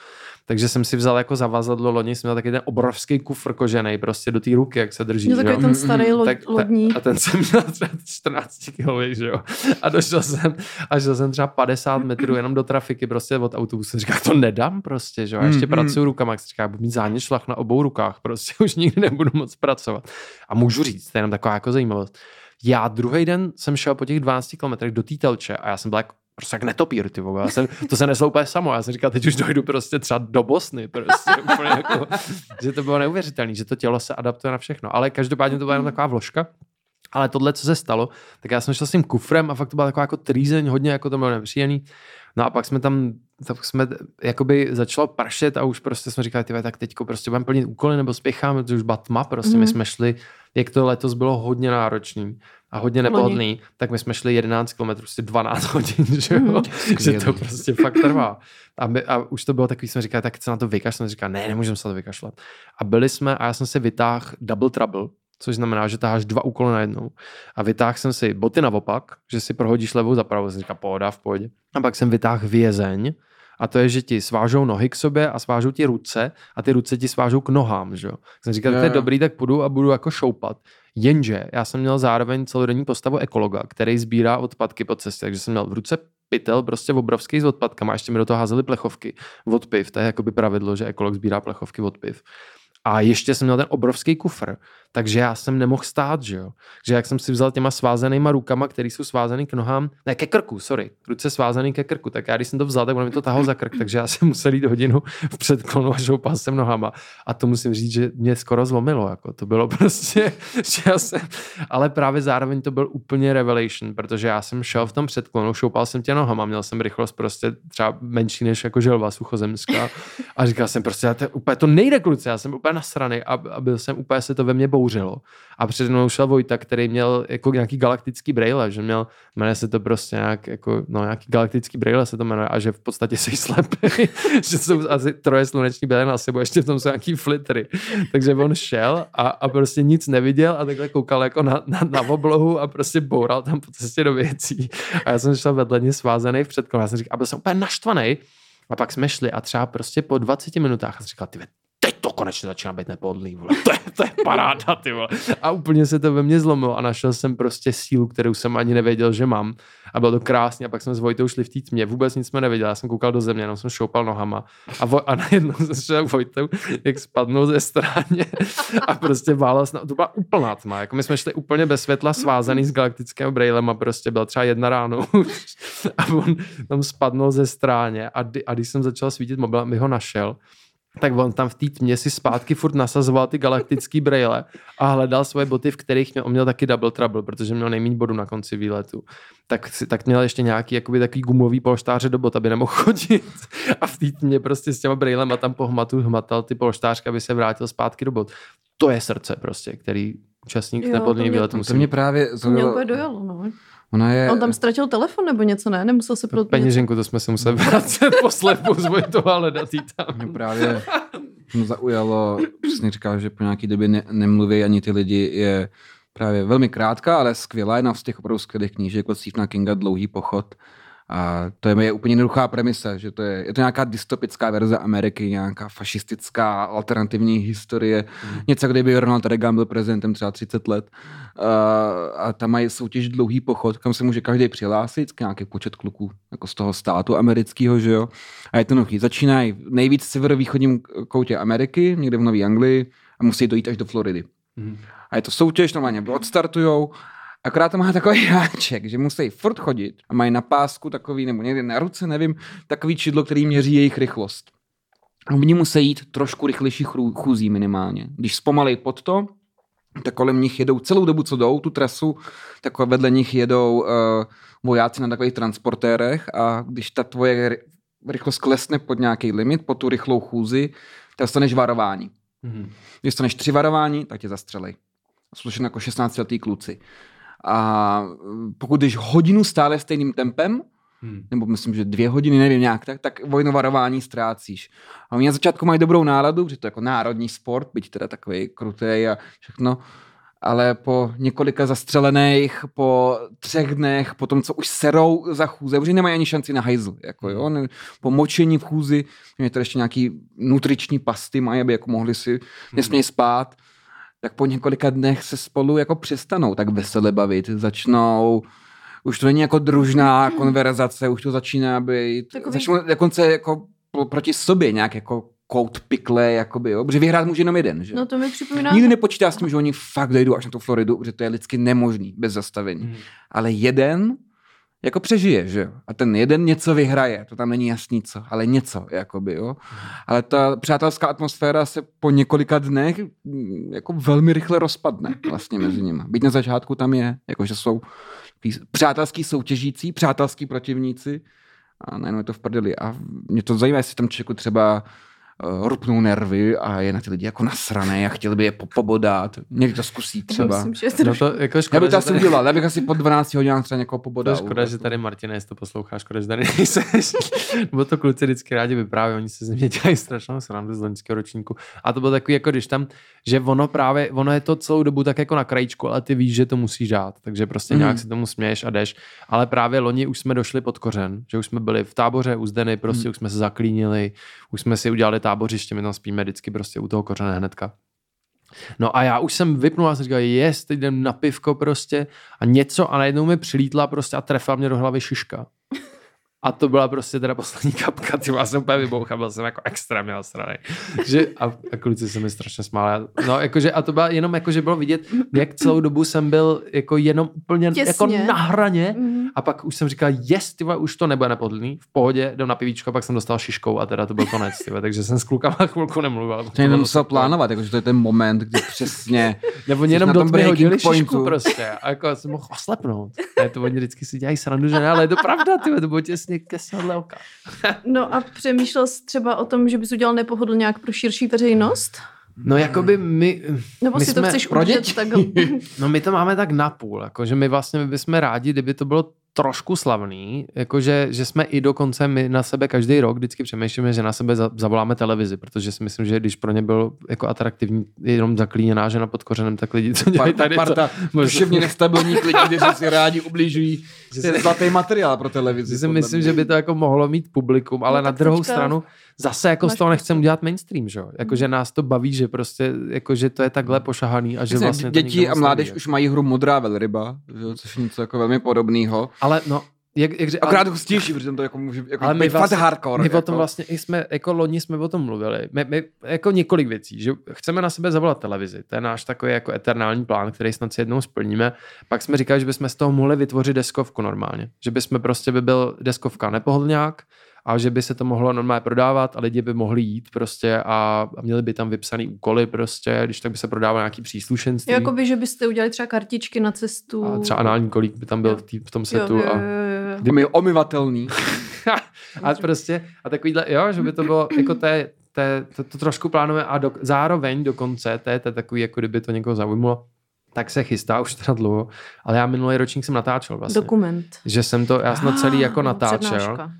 Takže jsem si vzal jako zavazadlo loni, jsem měl taky ten obrovský kufr koženej, prostě do té ruky, jak se drží, no, ten starý lo- tak, lodní. A ten jsem měl třeba čtrnáct kilový, že jo. A došel jsem až jsem třeba padesát metrů jenom do trafiky, prostě od autobusu. Říkám, to nedám prostě, že jo. A ještě mm, pracuju mm. rukama, jak se říká, budu mít zánět šlach na obou rukách, prostě už nikdy nebudu moc pracovat. A můžu říct, to je jenom taková jako zajímavost. Já druhý den jsem šel po těch dvanácti kilometrech do té Telče a já jsem byl jako prostě jak netopír, ty vole. Jsem, to se neslo úplně samo. Já jsem říkal, teď už dojdu prostě třeba do Bosny. Prostě, úplně jako, že to bylo neuvěřitelné, že to tělo se adaptuje na všechno. Ale každopádně to byla jenom taková vložka. Ale tohle, co se stalo, tak já jsem šel s tím kufrem a fakt to byla taková jako trýzeň, hodně jako to bylo nepříjemný. No a pak jsme tam, tak jsme jakoby začalo pršet a už prostě jsme říkali, tyve, tak teďko prostě budeme plnit úkoly nebo spěcháme, protože už byla tma, prostě mm. my jsme šli, jak to letos bylo hodně náročný a hodně nepohodlný, tak my jsme šli jedenáct kilometrů, prostě dvanáct hodin, že jo, mm. že to prostě fakt trvá. A, my, a už to bylo takový, jsem říkal, tak se na to vykašlat, jsem říkal, ne, nemůžeme se na to vykašlat. A byli jsme, a já jsem si vytáhl double trouble, což znamená, že táháš dva úkoly najednou. A vytáhl jsem si boty naopak, že si prohodíš levou za pravou, jsem říkal, pohoda, v pohodě. A pak jsem vytáhl vězeň a to je, že ti svážou nohy k sobě a svážou ti ruce a ty ruce ti svážou k nohám, že jo. Jsem říkal, yeah. to je dobrý, tak půjdu a budu jako šoupat. Jenže já jsem měl zároveň celodenní postavu ekologa, který sbírá odpadky po cestě, takže jsem měl v ruce pytel, prostě obrovský s odpadkama, ještě mi do toho házeli plechovky od piv, to je jakoby pravidlo, že ekolog sbírá plechovky od piv. A ještě jsem měl ten obrovský kufr, takže já jsem nemohl stát, že jo. Takže jak jsem si vzal těma svázenýma rukama, které jsou svázaný k nohám, ne ke krku, sorry, ruce svázaný ke krku, tak já když jsem to vzal, tak on mi to tahal za krk, takže já jsem musel jít hodinu v předklonu a šoupal jsem nohama. A to musím říct, že mě skoro zlomilo, jako to bylo prostě, že já jsem, ale právě zároveň to byl úplně revelation, protože já jsem šel v tom předklonu, šoupal jsem tě nohama, měl jsem rychlost prostě třeba menší než jako želva suchozemská a říkal jsem prostě, já to úplně to nejde, kluci, já jsem úplně nasranej a, a byl jsem úplně, se to ve mně bouřilo. A před mnou šel Vojta, který měl jako nějaký galaktický brejle, že měl, jmenuje se to prostě nějak, jako, no nějaký galaktický brejle se to jmenuje a že v podstatě jsi slepý, že jsou asi troje sluneční brejle na sebe, ještě v tom jsou nějaký flitry. Takže on šel a, a prostě nic neviděl a takhle koukal jako na, na, na oblohu a prostě boural tam po cestě do věcí. A já jsem šel vedle něj svázaný v předkonu. Já jsem říkal, a byl jsem úplně naštvaný. A pak jsme šli a třeba prostě po dvaceti minutách jsem říkal, ty to konečně začíná být nepohodlný, vole. To je, to je paráda, ty vole. A úplně se to ve mně zlomilo a našel jsem prostě sílu, kterou jsem ani nevěděl, že mám. A bylo to krásně a pak jsme s Vojtou šli v té tmě. Vůbec nic jsme nevěděli, já jsem koukal do země, jenom jsem šoupal nohama a, vo- a najednou jsem šel Vojtou, jak spadnul ze stráně a prostě válel snad. To byla úplná tma, jako my jsme šli úplně bez světla svázaný s galaktickým brejlem a prostě byla třeba jedna ráno a on tam spadnul ze stráně a, d- a když jsem začal svítit mobil, mi ho našel. Tak on tam v té tmě si zpátky furt nasazoval ty galaktický brejle a hledal svoje boty, v kterých měl, on měl taky double trouble, protože měl nejméně bodů na konci výletu. Tak, tak měl ještě nějaký jakoby takový gumový polštáře do bot, aby nemohl chodit. A v té tmě prostě s těma brejlema tam po hmatu hmatal ty polštářky, aby se vrátil zpátky do bot. To je srdce prostě, který účastník nepohodlný výletu musí. To mě právě... To mě úplně dojalo, no. Ona je... On tam ztratil telefon nebo něco, ne? Nemusel se pro... Peněženku, to jsme se museli vrátit poslepu z Vojtova hledat jí tam. Mě právě zaujalo, přesně říkal, že po nějaké době ne- nemluví ani ty lidi, je právě velmi krátká, ale skvělá, jedna z těch opravdu skvělých knížek od Stephena Kinga Dlouhý pochod. A to je, je úplně jednoduchá premisa, že to je, je to nějaká dystopická verze Ameriky, nějaká fašistická alternativní historie, mm. něco, kdyby Ronald Reagan byl prezidentem třeba třicet let. Uh, a tam mají soutěž Dlouhý pochod, kam se může každý přihlásit, nějaký počet kluků jako z toho státu amerického, že jo. A je to jednoduchý. Začínají v nejvíc severovýchodním koutě Ameriky, někde v Nový Anglii a musí dojít až do Floridy. Mm. A je to soutěž, normálně odstartujou. Akorát to má takový háček, že musí furt chodit a mají na pásku takový, nebo někde na ruce, nevím, takový čidlo, který měří jejich rychlost. Oni musí jít trošku rychlejší chůzí minimálně. Když zpomalej pod to, tak kolem nich jedou celou dobu, co jdou, tu trasu, tak vedle nich jedou uh, vojáci na takových transportérech a když ta tvoje rychlost klesne pod nějaký limit, pod tu rychlou chůzi, tak dostaneš varování. Mm-hmm. Když dostaneš tři varování, tak tě zastřelej. Slušen jako šestnáctiletý kluci. A pokud jdeš hodinu stále stejným tempem, hmm. nebo myslím, že dvě hodiny, nevím nějak, tak, tak vojno varování ztrácíš. A oni na začátku mají dobrou náladu, protože to je jako národní sport, byť teda takový krutej a všechno, ale po několika zastřelených, po třech dnech, po tom, co už serou za chůze, už nemají ani šanci na hajzl, jako jo, po močení v chůzi, mě tady ještě nějaký nutriční pasty mají, aby jako mohli si nesmějí spát, tak po několika dnech se spolu jako přestanou tak vesele bavit, začnou, už to není jako družná konverzace, už to začíná být, takový... začnou dokonce jako proti sobě nějak jako kout pikle, jakoby, jo, protože vyhrát může jenom jeden, že? No to mi připomíná. Nikdy nepočítá s tím, že oni fakt dojdou až na tu Floridu, protože to je lidsky nemožný, bez zastavení. Hmm. Ale jeden jako přežije, že? A ten jeden něco vyhraje, to tam není jasný co, ale něco, jakoby, jo. Ale ta přátelská atmosféra se po několika dnech jako velmi rychle rozpadne vlastně mezi nimi. Byť na začátku tam je, jakože jsou přátelský soutěžící, přátelský protivníci a najednou je to v prdeli. A mě to zajímá, jestli tam člověku třeba rupnou nervy a je na ty lidi jako nasrané a chtěli by je pobodat. Někdy to zkusí třeba. Myslím, že to, no to jako škoda, já bych to asi tady... udělal, já bych asi po dvanácti hodinách třeba někoho pobodal. To škoda, že tady Martina, jestli to posloucháš, škoda, že tady nejseš. Bo to kluci vždycky rádi vyprávějí, oni se ze mě dělají strašnou srandu z loňského ročníku. A to bylo takový, jako když tam, že ono právě, ono je to celou dobu tak jako na krajíčku, ale ty víš, že to musíš dát, takže prostě nějak mm. se tomu směješ a jdeš. Ale právě loni už jsme došli pod kořen, že už jsme byli v táboře u Zdeny, prostě mm. už jsme se zaklínili, už jsme si udělali tábořiště, my tam spíme vždycky prostě u toho kořene hnedka. No a já už jsem vypnul a jsem říkal, jest, teď jdem na pivko prostě a něco a najednou mi přilítla prostě a trefila mě do hlavy šiška. A to byla prostě teda poslední kapka, ty já jsem úplně vybouchal, byl jsem jako extra měl stranej. A, a kluci se mi strašně smáli. No jakože a to byla jenom jakože bylo vidět, jak celou dobu jsem byl jako jenom úplně těsně. Jako na hraně mm. a pak už jsem říkal, jest, ty už to nebude Nepohodlný, v pohodě, jdem na pivíčko a pak jsem dostal šiškou a teda to byl konec, ty takže jsem s klukama chvilku nemluvil. To jenom musel plánovat, jakože to je ten moment, kdy přesně nebo jenom do tmy hodili šišku prostě a jako jsem mohl oslepnout. Ne, to oni vždycky si dělají srandu, že ne, ale je to pravda, ty to bylo těsně. No a přemýšlel jsi třeba o tom, že bys udělal Nepohodl nějak pro širší veřejnost? No jakoby my... Nebo my si to chceš udržet takhle? No my to máme tak napůl, jakože my vlastně my bychom rádi, kdyby to bylo trošku slavný, jakože že jsme i dokonce my na sebe každý rok vždycky přemýšlíme, že na sebe za, zavoláme televizi, protože si myslím, že když pro ně bylo jako atraktivní jenom zaklíněná žena pod kořenem, tak lidi, co dělají tady... Parta duševně nestabilních lidí, kteří si rádi ubližují, že je zlatý materiál pro televizi. Si myslím, že by to jako mohlo mít publikum, ale no, na druhou teďka... stranu zase jako z toho nechcem udělat mainstream, že jo? Jakože nás to baví, že prostě jakože to je takhle pošahaný a že myslím, vlastně děti a mládež už mají hru Modrá velryba, což něco jako velmi podobného. Ale no, jak, jak, akorát to stíží, protože to jako může jako být fakt hardcore. My jako. O tom vlastně jsme, jako loni jsme o tom mluvili, my, my, jako několik věcí, že chceme na sebe zavolat televizi, to je náš takový jako eternální plán, který snad si jednou splníme, pak jsme říkali, že bychom z toho mohli vytvořit deskovku normálně, že bychom prostě by byl deskovka Nepohodlňák, a že by se to mohlo normálně prodávat a lidi by mohli jít prostě a měli by tam vypsaný úkoly prostě, když tak by se prodávalo nějaký příslušenství. Jakoby, že byste udělali třeba kartičky na cestu. A třeba anální kolík by tam byl v, tý, v tom setu. Jo, jo, jo, jo. A omyvatelný. a prostě, a takovýhle, jo, že by to bylo, jako to je, to, je, to, to trošku plánujeme a do, zároveň dokonce, to je, to je takový, jako kdyby to někoho zaujímalo, tak se chystá už teda dlouho, ale já minulý ročník jsem natáčel vlastně. Dokument. Že jsem to, já jsem ah, celý jako natáčel. Přednáška.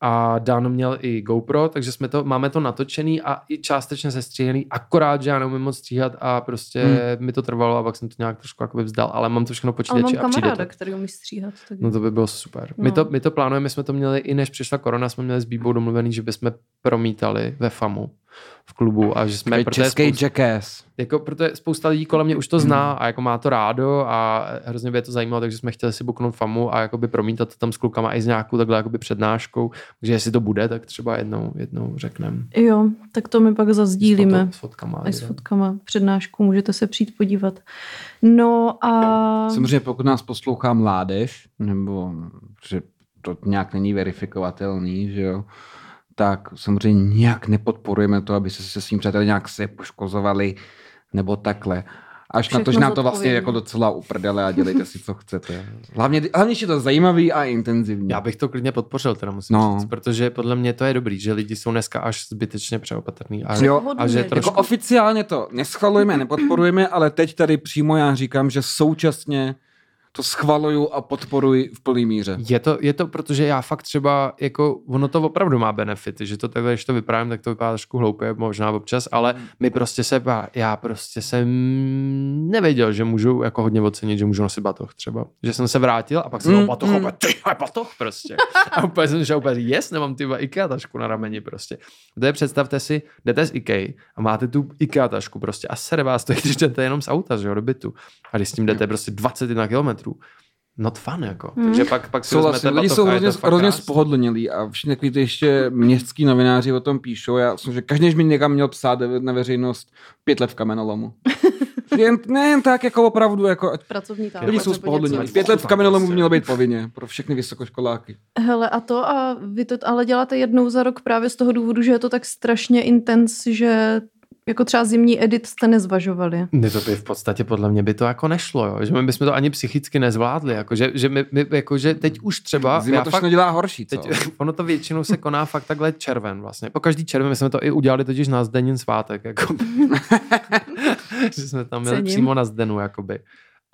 A Dan měl i GoPro, takže jsme to, máme to natočený a i částečně sestříhaný, akorát, že já neumím moc stříhat a prostě hmm. mi to trvalo a pak jsem to nějak trošku jakoby vzdal, ale mám to všechno počítači a přijde to. Ale mám kamaráda, který umí stříhat. Tak... No to by bylo super. No. My, to, my to plánujeme, my jsme to měli i než přišla korona, jsme měli s Bíbou domluvený, že bychom promítali ve FAMu v klubu a že jsme... Český jackass. Jako, protože spousta lidí kolem mě už to zná hmm. a jako má to rádo a hrozně by je to zajímalo, takže jsme chtěli si buknout FAMu a jakoby promítat to tam s klukama i s nějakou takhle jakoby přednáškou, takže jestli to bude, tak třeba jednou, jednou řekneme. Jo, tak to my pak zazdílíme. S, foto, s fotkama. A s fotkama přednášku, můžete se přijít podívat. No a... Samozřejmě pokud nás poslouchá mládež, nebo že to nějak není verifikovatelný, že jo, tak samozřejmě nějak nepodporujeme to, aby se se svým přáteli nějak se poškozovali nebo takhle. Až na to, že nám to vlastně jako docela uprdele a dělejte si, co chcete. Hlavně, hlavně je to zajímavý a intenzivní. Já bych to klidně podpořil, teda musím no. říct, protože podle mě to je dobrý, že lidi jsou dneska až zbytečně přeopatrný. A, jo, a že trošku... jako oficiálně to neschvalujeme, nepodporujeme, ale teď tady přímo já říkám, že současně to schvaluju a podporuji v plný míře. Je to, je to, protože já fakt třeba, jako ono to opravdu má benefity, že to takhle, když to vyprávím, tak to vypadá trošku hloupě, možná občas, ale my prostě se, já prostě jsem nevěděl, že můžu jako hodně ocenit, že můžu nosit batoh třeba. Že jsem se vrátil a pak jsem mm, batoh, mm. ty batoh prostě. A úplně jsem šel, úplně, yes, nemám ty IKEA tašku na rameni prostě. To je, představte si, jdete z IKEA a máte tu IKEA tašku prostě a sere vás to, když jdete jenom z auta, že jo, do bytu. A když s tím jdete prostě dvacet jedna kilometrů, not fun, jako. Hmm. Takže pak, pak si vezmete lidi jsou hrozně spohodlnělí a všichni takový ty ještě městský novináři o tom píšou. Já jsem, že každý mi někam měl psát na veřejnost pět let v kamenolomu. Jen, nejen tak, jako opravdu, jako... Pracovní tábor. Lidi jsou spohodlnělí. Pět let v kamenolomu mělo být povinně pro všechny vysokoškoláky. Hele, a to a vy to ale děláte jednou za rok právě z toho důvodu, že je to tak strašně intens, že... Jako třeba zimní edit jste nezvažovali. Ne, to by v podstatě podle mě by to jako nešlo, jo. Že my bychom to ani psychicky nezvládli, jako, že, že my, my jako, že teď už třeba... Zima to všechno dělá horší, co? Teď, ono to většinou se koná fakt takhle červen vlastně. Po každý červen my jsme to i udělali totiž na Zdenin svátek, jako. Že jsme tam měli přímo na Zdenu, jakoby.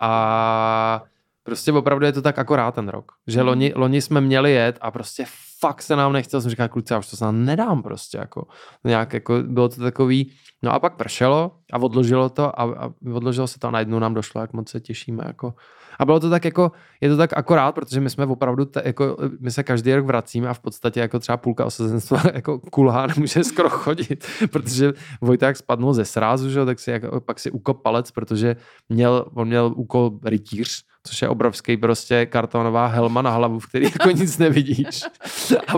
A prostě opravdu je to tak akorát ten rok. Že hmm. loni, loni jsme měli jet a prostě fakt se nám nechtěl. Jsem říkal, kluci, já už to se nám nedám prostě, jako. Nějak, jako, bylo to takový... No a pak pršelo a odložilo to a, a odložilo se to a najednou nám došlo, jak moc se těšíme, jako. A bylo to tak, jako, je to tak akorát, protože my jsme opravdu, te, jako, my se každý rok vracíme a v podstatě, jako třeba půlka osazenstva, jako kulhá nemůže skoro chodit, protože Vojta jak spadnul ze srázu, že, tak si, jako, pak si ukop palec, protože měl, on měl úkol rytíř, což je obrovský prostě kartonová helma na hlavu, v který jako nic nevidíš. A,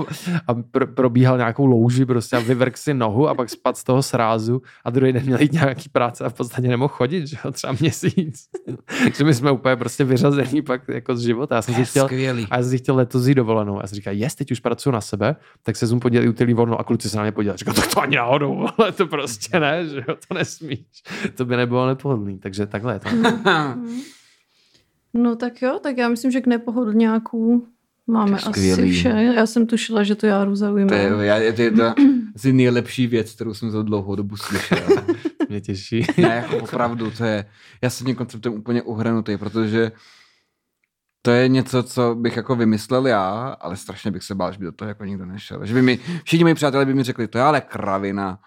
a pr- probíhal nějakou louži prostě a vyvrk si nohu a pak spad z toho srázu a druhý den měl jít nějaký práce a v podstatě nemohl chodit, že jo, třeba měsíc. Takže my jsme úplně prostě vyřazení pak jako z života. Já jsem si chtěl, a já jsem si chtěl letos jít dovolenou. Já jsem říkal, jest, teď už pracuji na sebe, tak se zoom podělí utilí volnou a kluci se na mě podělali. Říkal, tak to ani náhodou, ale to prostě ne, že jo, to nesmíš. To by nebylo nepohodlný, takže takhle je to. No tak jo, tak já myslím, že k nepohodlňáků máme asi vše. Já jsem tušila, že to Járu zaujíme. To je, to je ta asi nejlepší věc, kterou jsem za dlouhou dobu slyšel. Mě těší. Ne, jako opravdu, to je, já jsem tím konceptem úplně uhranutý, protože to je něco, co bych jako vymyslel já, ale strašně bych se bál, že by do toho jako nikdo nešel. Že by mi, všichni moji přátelé by mi řekli, to je ale kravina.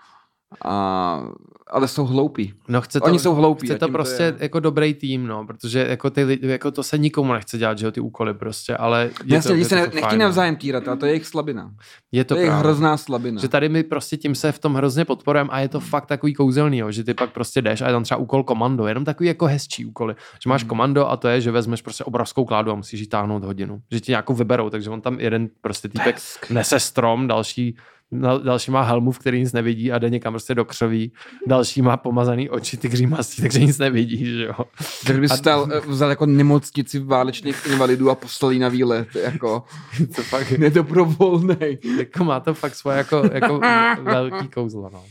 A, ale jsou hloupí. No, chce to, oni jsou hloupí. Chce to prostě to je... jako dobrý tým, no, protože jako ty lidi, jako to se nikomu nechce dělat, že jo, ty úkoly prostě, ale je to, je to, ne, to nechtějí navzájem týrat, a to je jejich slabina. Je to, to je jejich hrozná slabina. Že tady my prostě tím se v tom hrozně podporujeme a je to fakt takový kouzelný, jo, že ty pak prostě jdeš a je tam třeba úkol komando, jenom takový jako hezčí úkoly. Že máš komando a to je, že vezmeš prostě obrovskou kládu a musíš ji táhnout hodinu. Že ti nějakou vyberou, takže on tam jeden prostě týpek nese strom, další Další má helmu, v který nic nevidí a jde někam prostě do křoví. Další má pomazaný oči, ty křímasí, takže nic nevidí, že jo. Takže bys a... vzal jako nemocnici válečných invalidů a poslal jí na výlet, jako. To fakt nedobrovolnej. Jako má to fakt svoje jako, jako velký kouzlo, no.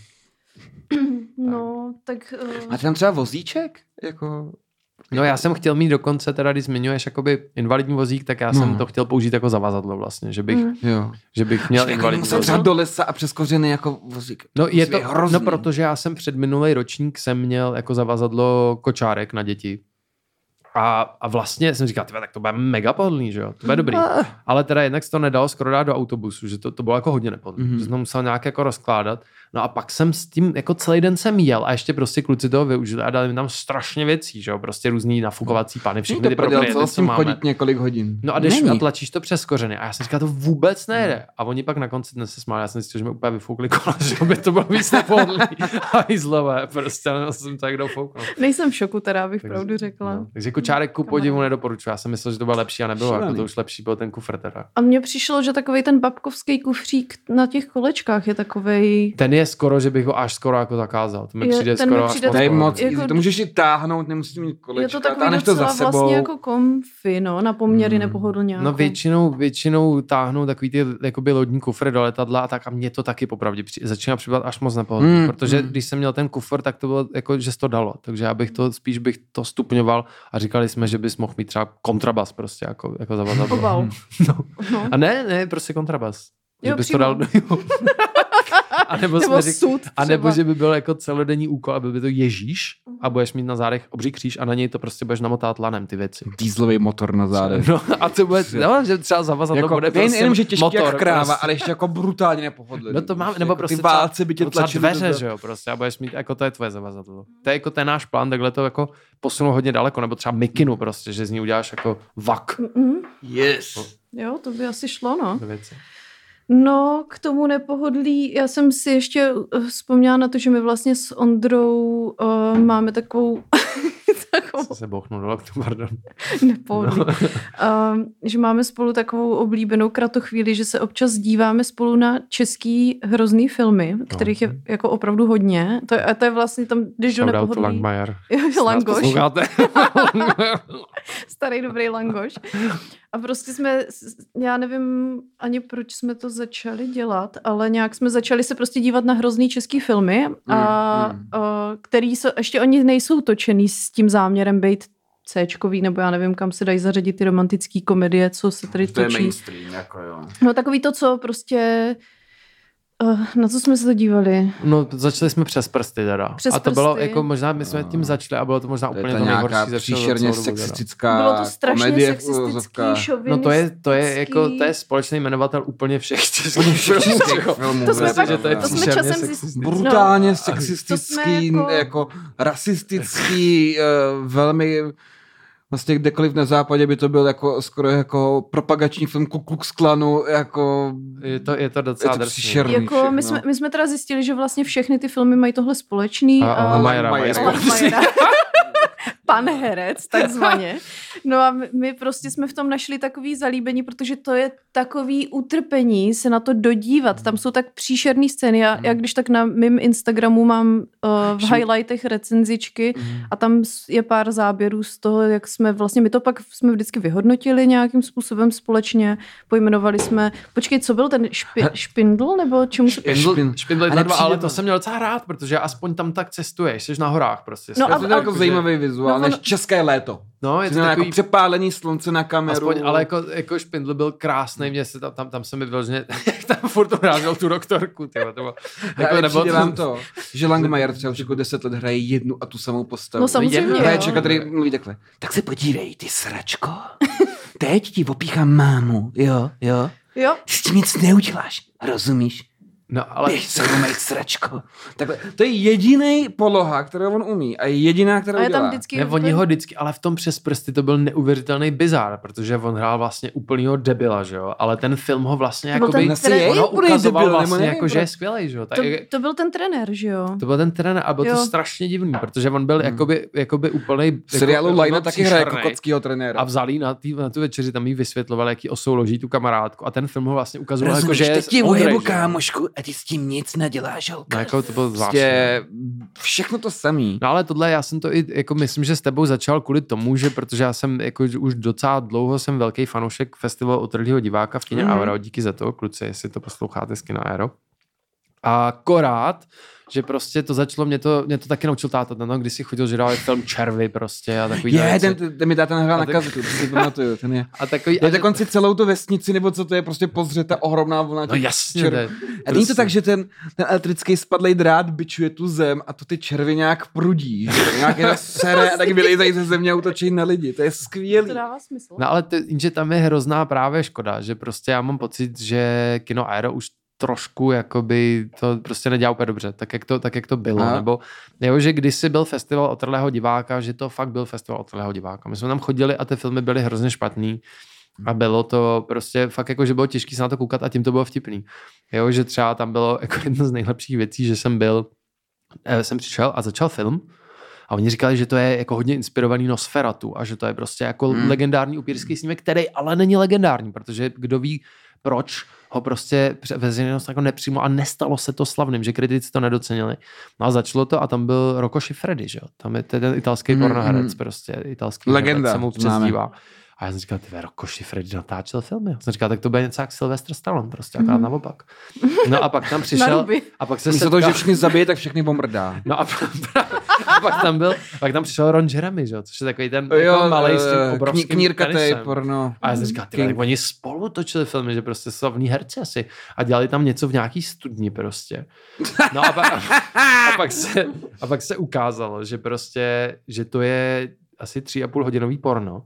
No, tak... tak uh... Máte tam třeba vozíček? Jako... No já jsem chtěl mít dokonce, teda když zmiňuješ jakoby invalidní vozík, tak já no. jsem to chtěl použít jako zavazadlo vlastně, že bych, mm. že bych měl invalidní vozík. Musel do lesa a přes kořeny jako vozík. No, je to, no protože já jsem před minulý ročník jsem měl jako zavazadlo kočárek na děti. A, a vlastně jsem říkal, tak to bude mega pohodlný, že jo, to bude dobrý. Ale teda jednak se to nedalo skoro dát do autobusu, že to, to bylo jako hodně nepohodlný, mm-hmm. že jsem to musel nějak jako rozkládat. No a pak jsem s tím, jako celý den jsem jel a ještě prostě kluci toho využili a dali mi tam strašně věcí, že jo, prostě různý nafukovací pany, všechny no ty propriety, co, co máme. Chodit několik hodin. No a jdeš a tlačíš to přes kořeny a já jsem říkal, to vůbec nejde. A oni pak na konci dnes se smáli, já jsem zjistil, že mi úplně vyfoukli kola, že by to bylo víc nepohodlný. A jízlové, prostě no, jsem tak dofouknul. Nejsem v šoku, teda bych pravdu řekla. No, takže kočárek ku podivu nedoporučuji. Já jsem myslel, že to bylo lepší a nebylo, jako to už lepší byl ten kufr teda. A mně přišlo, že takovej ten babkovský kufřík na těch kolečkách je takovej. Je skoro, že bych ho až skoro jako zakázal. To mi je, přijde skoro mi přijde až moc. moc jako, to můžeš i táhnout, nemusíš mít kolečka. Je to takový docela to za sebou. Vlastně jako komfy, no, na poměry hmm. nepohodlňáku. No většinou, většinou táhnou takový ty jakoby lodní kufry do letadla a tak a mě to taky popravdě přijde, začíná připadat až moc nepohodlný, hmm. protože hmm. když jsem měl ten kufr, tak to bylo jako, že se to dalo. Takže já bych to, spíš bych to stupňoval a říkali jsme, že bys mohl mít třeba kontrabas prostě jako, jako zavazadlo. no. no. A ne, ne, prostě kontrabas. Jo, že bys to dal. A nebo, nebo, řek, sud, a nebo že by byl jako celodenní úkol, aby by to ježíš a budeš mít na zádech obří kříž a na něj to prostě budeš namotat lanem ty věci. Dieselový motor na zádech. No a to bude, no, že třeba zavazadlo jako, bude prostě jenom, že těžký motor, jak kráva, prostě. Ale ještě jako brutálně nepohodlný. No to máme, nebo prostě ty válce by tě tlačily dveře, že jo, prostě a budeš mít, jako to je tvoje zavazadlo. To je jako ten náš plán, takhle to jako posunou hodně daleko, nebo třeba mikinu prostě, že z ní uděláš jako vak. Mm-hmm. Yes. No. Jo, to by asi šlo, no. No, k tomu nepohodlí, já jsem si ještě vzpomněla na to, že my vlastně s Ondrou uh, máme takovou, takovou Co se bouchnu do loktu, pardon. Nepohodlí. No. Um, že máme spolu takovou oblíbenou kratochvíli, že se občas díváme spolu na český hrozný filmy, no. kterých je jako opravdu hodně. To je, to je vlastně tam, když do Nepohodlí. To Langmajer. Langoš. Starý dobrý Langoš. A prostě jsme, já nevím ani proč jsme to začali dělat, ale nějak jsme začali se prostě dívat na hrozný český filmy, a, mm, mm. a který se, ještě oni nejsou točený s tím záměrem být C-čkový, nebo já nevím, kam se dají zařadit ty romantické komedie, co se tady to točí. To je mainstream, jako jo. No takový to, co prostě... Na co jsme se to dívali? No, začali jsme Přes prsty teda. Přes a to prsty. Bylo jako možná, my jsme tím začali a bylo to možná úplně to, to nejhorší. To je příšerně sexistická komedie. Bylo to strašně sexistický, šovinistický. No to je, to je jako, to je společný jmenovatel úplně všech českých filmů. To jsme pak, to jsme časem zjistili. Brutálně sexistický, jako rasistický, velmi... Vlastně kdekoliv na západě by to byl jako skoro jako propagační film Ku Klux Klanu, jako je to je to docela drsný. Jako my jsme my jsme teda zjistili, že vlastně všechny ty filmy mají tohle společný a, a, a Majera, Majera, Majera. Majera. Pan herec, takzvaně. No a my, my prostě jsme v tom našli takový zalíbení, protože to je takový utrpení se na to dodívat. Tam jsou tak příšerný scény. Já, já když tak na mým Instagramu mám uh, v highlightech recenzičky a tam je pár záběrů z toho, jak jsme vlastně, my to pak jsme vždycky vyhodnotili nějakým způsobem společně, pojmenovali jsme, počkej, co byl ten špi, špindl, nebo čemu? Špindl, špindl, špindl je dva, ale to jsem měl docela rád, protože aspoň tam tak cestuješ, jsi na horách prostě. No, a, to je jako zajímavý vizuál. Než České léto. No, je to takový... jako přepálení slunce na kameru. Aspoň, ale jako, jako Špindl byl krásný, mě se tam, tam, tam se mi vyloženě, tam furt urážel tu doktorku, tyhle, to bylo, jako nebylo to... to, že Langmajer třeba už jako deset let hraje jednu a tu samou postavu. No samozřejmě, hraje čeka, který mluví takhle, tak se podívej, ty sračko, teď ti opíchám mámu, jo, jo, jo. S tím nic neuděláš, rozumíš? No, ale... Běž se umejt, sračko. Takhle, to je jedinej poloha, kterou on umí a jediná, kterou dělá. Tam vždycky... Ne, on ho vždycky, ale v tom Přes prsty to byl neuvěřitelný bizár, protože on hrál vlastně úplnýho debila, že jo? Ale ten film ho vlastně jako by... On ho ukazoval debil, vlastně jako, pro... že je skvělej, že jo? Tak, to, to byl ten trenér, že jo? To byl ten trenér a byl jo. to strašně divný, protože on byl hmm. jakoby, jakoby úplnej... V seriálu jako, Lajna taky hraje kokotskýho trenéra. A vzal jí na, tý, na tu večeři, tam jí vysvětloval, jak jí osouloží tu kamarádku a ten film ho vlastně ukazoval, jako, že je odrej, a ty s tím nic neděláš, holka. No, jako to bylo zvláště. Všechno to samý. No ale tohle, já jsem to i, jako myslím, že s tebou začal kvůli tomu, že protože já jsem, jako už docela dlouho jsem velký fanoušek festivalu Otrlýho diváka v Kino mm. Aero, díky za to, kluci, jestli to posloucháte z Kina Aero. A akorát, že prostě to začalo, mě to, mě to taky naučil táta, no, když si chodil, že dal film Červy prostě a takový. Je, ten, ten, ten mi táta nahrál na kazetu, to si pamatuju, ten je. A takový... A dokonce celou tu vesnici, nebo co to je, prostě pozře ta ohromná vlna těch no jasně, červ. Ne, a není to tak, že ten, ten elektrický spadlej drát bičuje tu zem a to ty červy nějak prudí, nějak je sere a tak vylejzají ze země a utočí na lidi, to je skvělý. To dává smysl. No ale to, že tam je hrozná právě škoda, že prostě já mám pocit, že Kino Aero už trošku, jakoby, to prostě nedělá úplně dobře, tak jak to, tak jak to bylo, a? Nebo jo, že kdysi byl festival Otrlého diváka, že to fakt byl festival Otrlého diváka. My jsme tam chodili a ty filmy byly hrozně špatný a bylo to prostě fakt jako, že bylo těžký se na to koukat a tím to bylo vtipný. Jo, že třeba tam bylo jako jedna z nejlepších věcí, že jsem byl, jsem přišel a začal film a oni říkali, že to je jako hodně inspirovaný Nosferatu a že to je prostě jako hmm. legendární upírský snímek, který ale není legendární, protože kdo ví, proč ho prostě veřejnost jako nepřijmul a nestalo se to slavným, že kritici to nedocenili. No a začalo to a tam byl Rocco Siffredi, že jo? Tam je ten italský mm, pornoherec mm. prostě, italský legenda, se mu přezdívá. A já jsem říkal, ty Rocco Siffredi natáčel filmy. Já jsem říkal, tak to bude něco jak Sylvester Stallone prostě, akorát mm. naopak. No a pak tam přišel a pak se setkal... to, že všichni zabije, tak všechny pomrdá. No a, a pak tam byl, pak tam přišel Ron Jeremy, že jo, což je takový ten jako malej s tím obrovským knírka tenisem. Porno. A já jsem říkal, ty, oni spolu točili filmy, že prostě slavní herci asi a dělali tam něco v nějaký studni prostě. No a pak, a pak, se, a pak se ukázalo, že prostě, že to je asi tři a půl hodinový porno,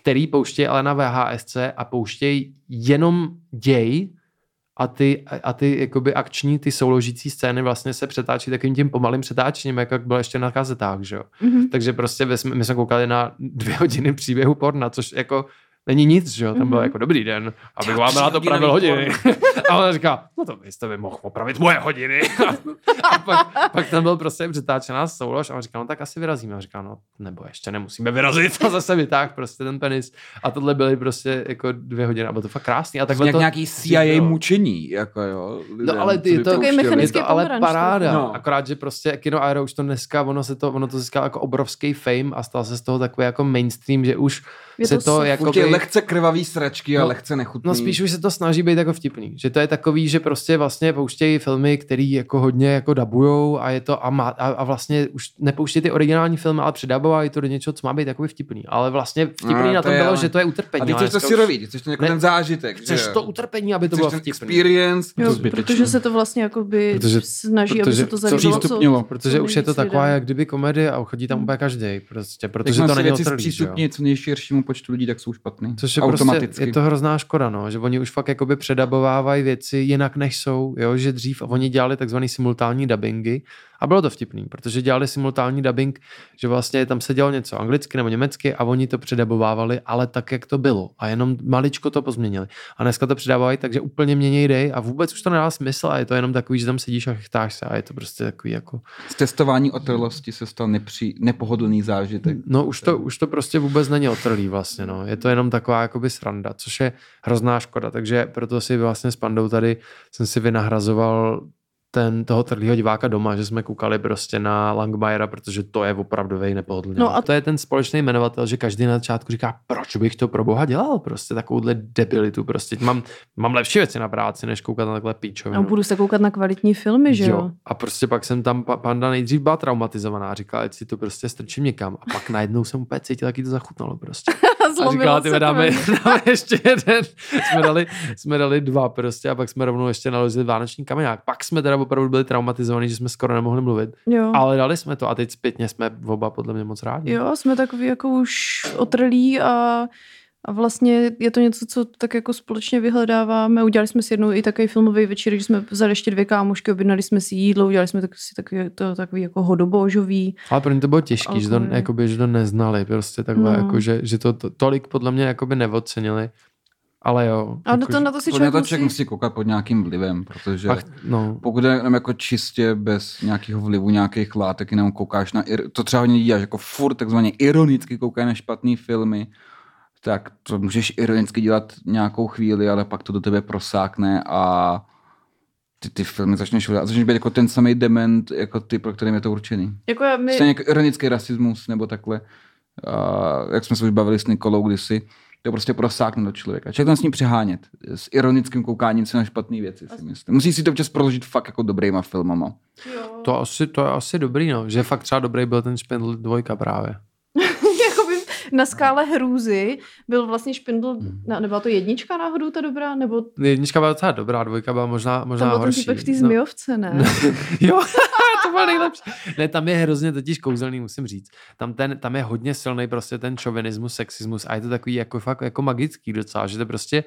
který pouštějí ale na V H S a pouštějí jenom děj a ty, a ty jakoby akční, ty souložící scény vlastně se přetáčí takovým tím pomalým přetáčením, jako bylo ještě na kazetách, že jo. Mm-hmm. Takže prostě my jsme koukali na dvě hodiny příběhu porna, což jako není nic, že jo, tam bylo jako dobrý den, abych vám rád opravil hodiny. A ona říká, no to byste by mohl opravit moje hodiny. A pak, pak tam byl prostě přetáčená soulož a on říká, no tak asi vyrazíme. A říká, no nebo ještě nemusíme vyrazit. A zase vytáhl prostě ten penis. A tohle byly prostě jako dvě hodiny. A bylo to fakt krásný. A takhle to... nějaký C I A mučení, jako jo. Lidem, no ale ty, to, je to ale paráda. No. Akorát, že prostě Kino Aero už to dneska, ono se to, ono to získalo jako obrovský fame a stalo se z toho takový jako mainstream, že už je se to, to jako by... lehce krvavý sračky, no, a lehce nechutný. No spíš už se to snaží být jako vtipný, že to je takový, že prostě vlastně pouštějí filmy, který jako hodně jako dabujou a je to a, má, a, a vlastně už nepouštějí ty originální filmy, ale předabovají to do něčeho, co má být takový vtipný, ale vlastně vtipný no, na to tom je, bylo, že to je utrpení. A ty chceš to syrový, chceš to jako ten zážitek. Chceš to utrpení, aby to bylo vtipný. Jo, protože se to vlastně jakoby protože, snaží, protože, aby se to zažilo, co, protože už je to taková jak kdyby komedie a chodí tam úplně každý, prostě, protože to není přístupné co nejširšímu počtu lidí, tak jsou špatný. Což je automaticky. Prostě, je to hrozná škoda, no, že oni už fakt jakoby předabovávají věci jinak než jsou, jo, že dřív oni dělali takzvaný simultánní dubbingy a bylo to vtipný, protože dělali simultánní dubbing, že vlastně tam se dělalo něco anglicky nebo německy a oni to předabovávali, ale tak, jak to bylo a jenom maličko to pozměnili. A dneska to předávají, takže úplně mění idej a vůbec už to nedá smysl a je to jenom takový, že tam sedíš a chtáš se a je to prostě takový jako... Z testování otrlosti se stal nepří... nepohodlný zážitek. No už to, už to prostě vůbec není otrlý vlastně, no. Je to jenom taková jakoby sranda, což je hrozná škoda, takže proto si vlastně s Pandou tady jsem si vynahrazoval ten, toho trhlýho diváka doma, že jsme koukali prostě na Langmajera, protože to je opravdovej nepohodlný. No a to je ten společný jmenovatel, že každý na začátku říká, proč bych to pro boha dělal prostě takovouhle debilitu, prostě mám, mám lepší věci na práci, než koukat na takhle píčovinu. No budu se koukat na kvalitní filmy, že jo? jo? A prostě pak jsem tam, Panda nejdřív byla traumatizovaná, říkala, ať si to prostě strčím někam a pak najednou jsem úplně cítil, jak jí to zachutnalo prostě. A říkala, ty dáme, dáme ještě jeden. Jsme dali, jsme dali dva prostě a pak jsme rovnou ještě naložili vánoční kameňák. Pak jsme teda opravdu byli traumatizovaní, že jsme skoro nemohli mluvit. Jo. Ale dali jsme to a teď zpětně jsme oba podle mě moc rádi. Jo, jsme takový jako už otrlí a, a vlastně je to něco, co tak jako společně vyhledáváme. Udělali jsme si jednou i takový filmový večer, že jsme vzali ještě dvě kámošky, objednali jsme si jídlo, udělali jsme tak, si takový, to, takový jako hodobožový. Ale pro ně to bylo těžké, okay. že, to, jakoby, že to neznali, prostě takhle, no. jako, že, že to, to tolik podle mě jakoby neocenili. Ale jo. A jako, to na to si člověk, to člověk musí... musí koukat pod nějakým vlivem, protože Ach, no. pokud jenom jako čistě bez nějakého vlivu, nějakých látek, jenom koukáš na... To třeba hodně lidí děláš, jako furt takzvaně ironicky koukají na špatný filmy, tak to můžeš ironicky dělat nějakou chvíli, ale pak to do tebe prosákne a ty, ty filmy začneš hledat. Začneš být jako ten samý dement, jako ty, pro kterým je to určený. Jako my... Stejně jako ironický rasismus, nebo takhle. Uh, jak jsme se už bavili s Nikolou kdysi, to prostě prosákne do člověka. Člověk tam s ním přehánět. S ironickým koukáním si na špatné věci, si myslím. Musí si to občas proložit fakt jako dobrýma filmama. Jo. To, asi, to je asi dobrý, no. Že fakt třeba dobrý byl ten Špindl dvojka právě. Jakoby na skále hrůzy byl vlastně Špindl, nebyla to jednička náhodou ta dobrá? Nebo... Jednička byla docela dobrá, dvojka byla možná, možná tam horší. Tam byl ten týpek v té Zmijovce, ne? Jo, to bylo nejlepší. Ne, tam je hrozně totiž kouzelný, musím říct. Tam, ten, tam je hodně silný prostě ten šovinismus, sexismus a je to takový jako, fakt, jako magický docela, že to prostě,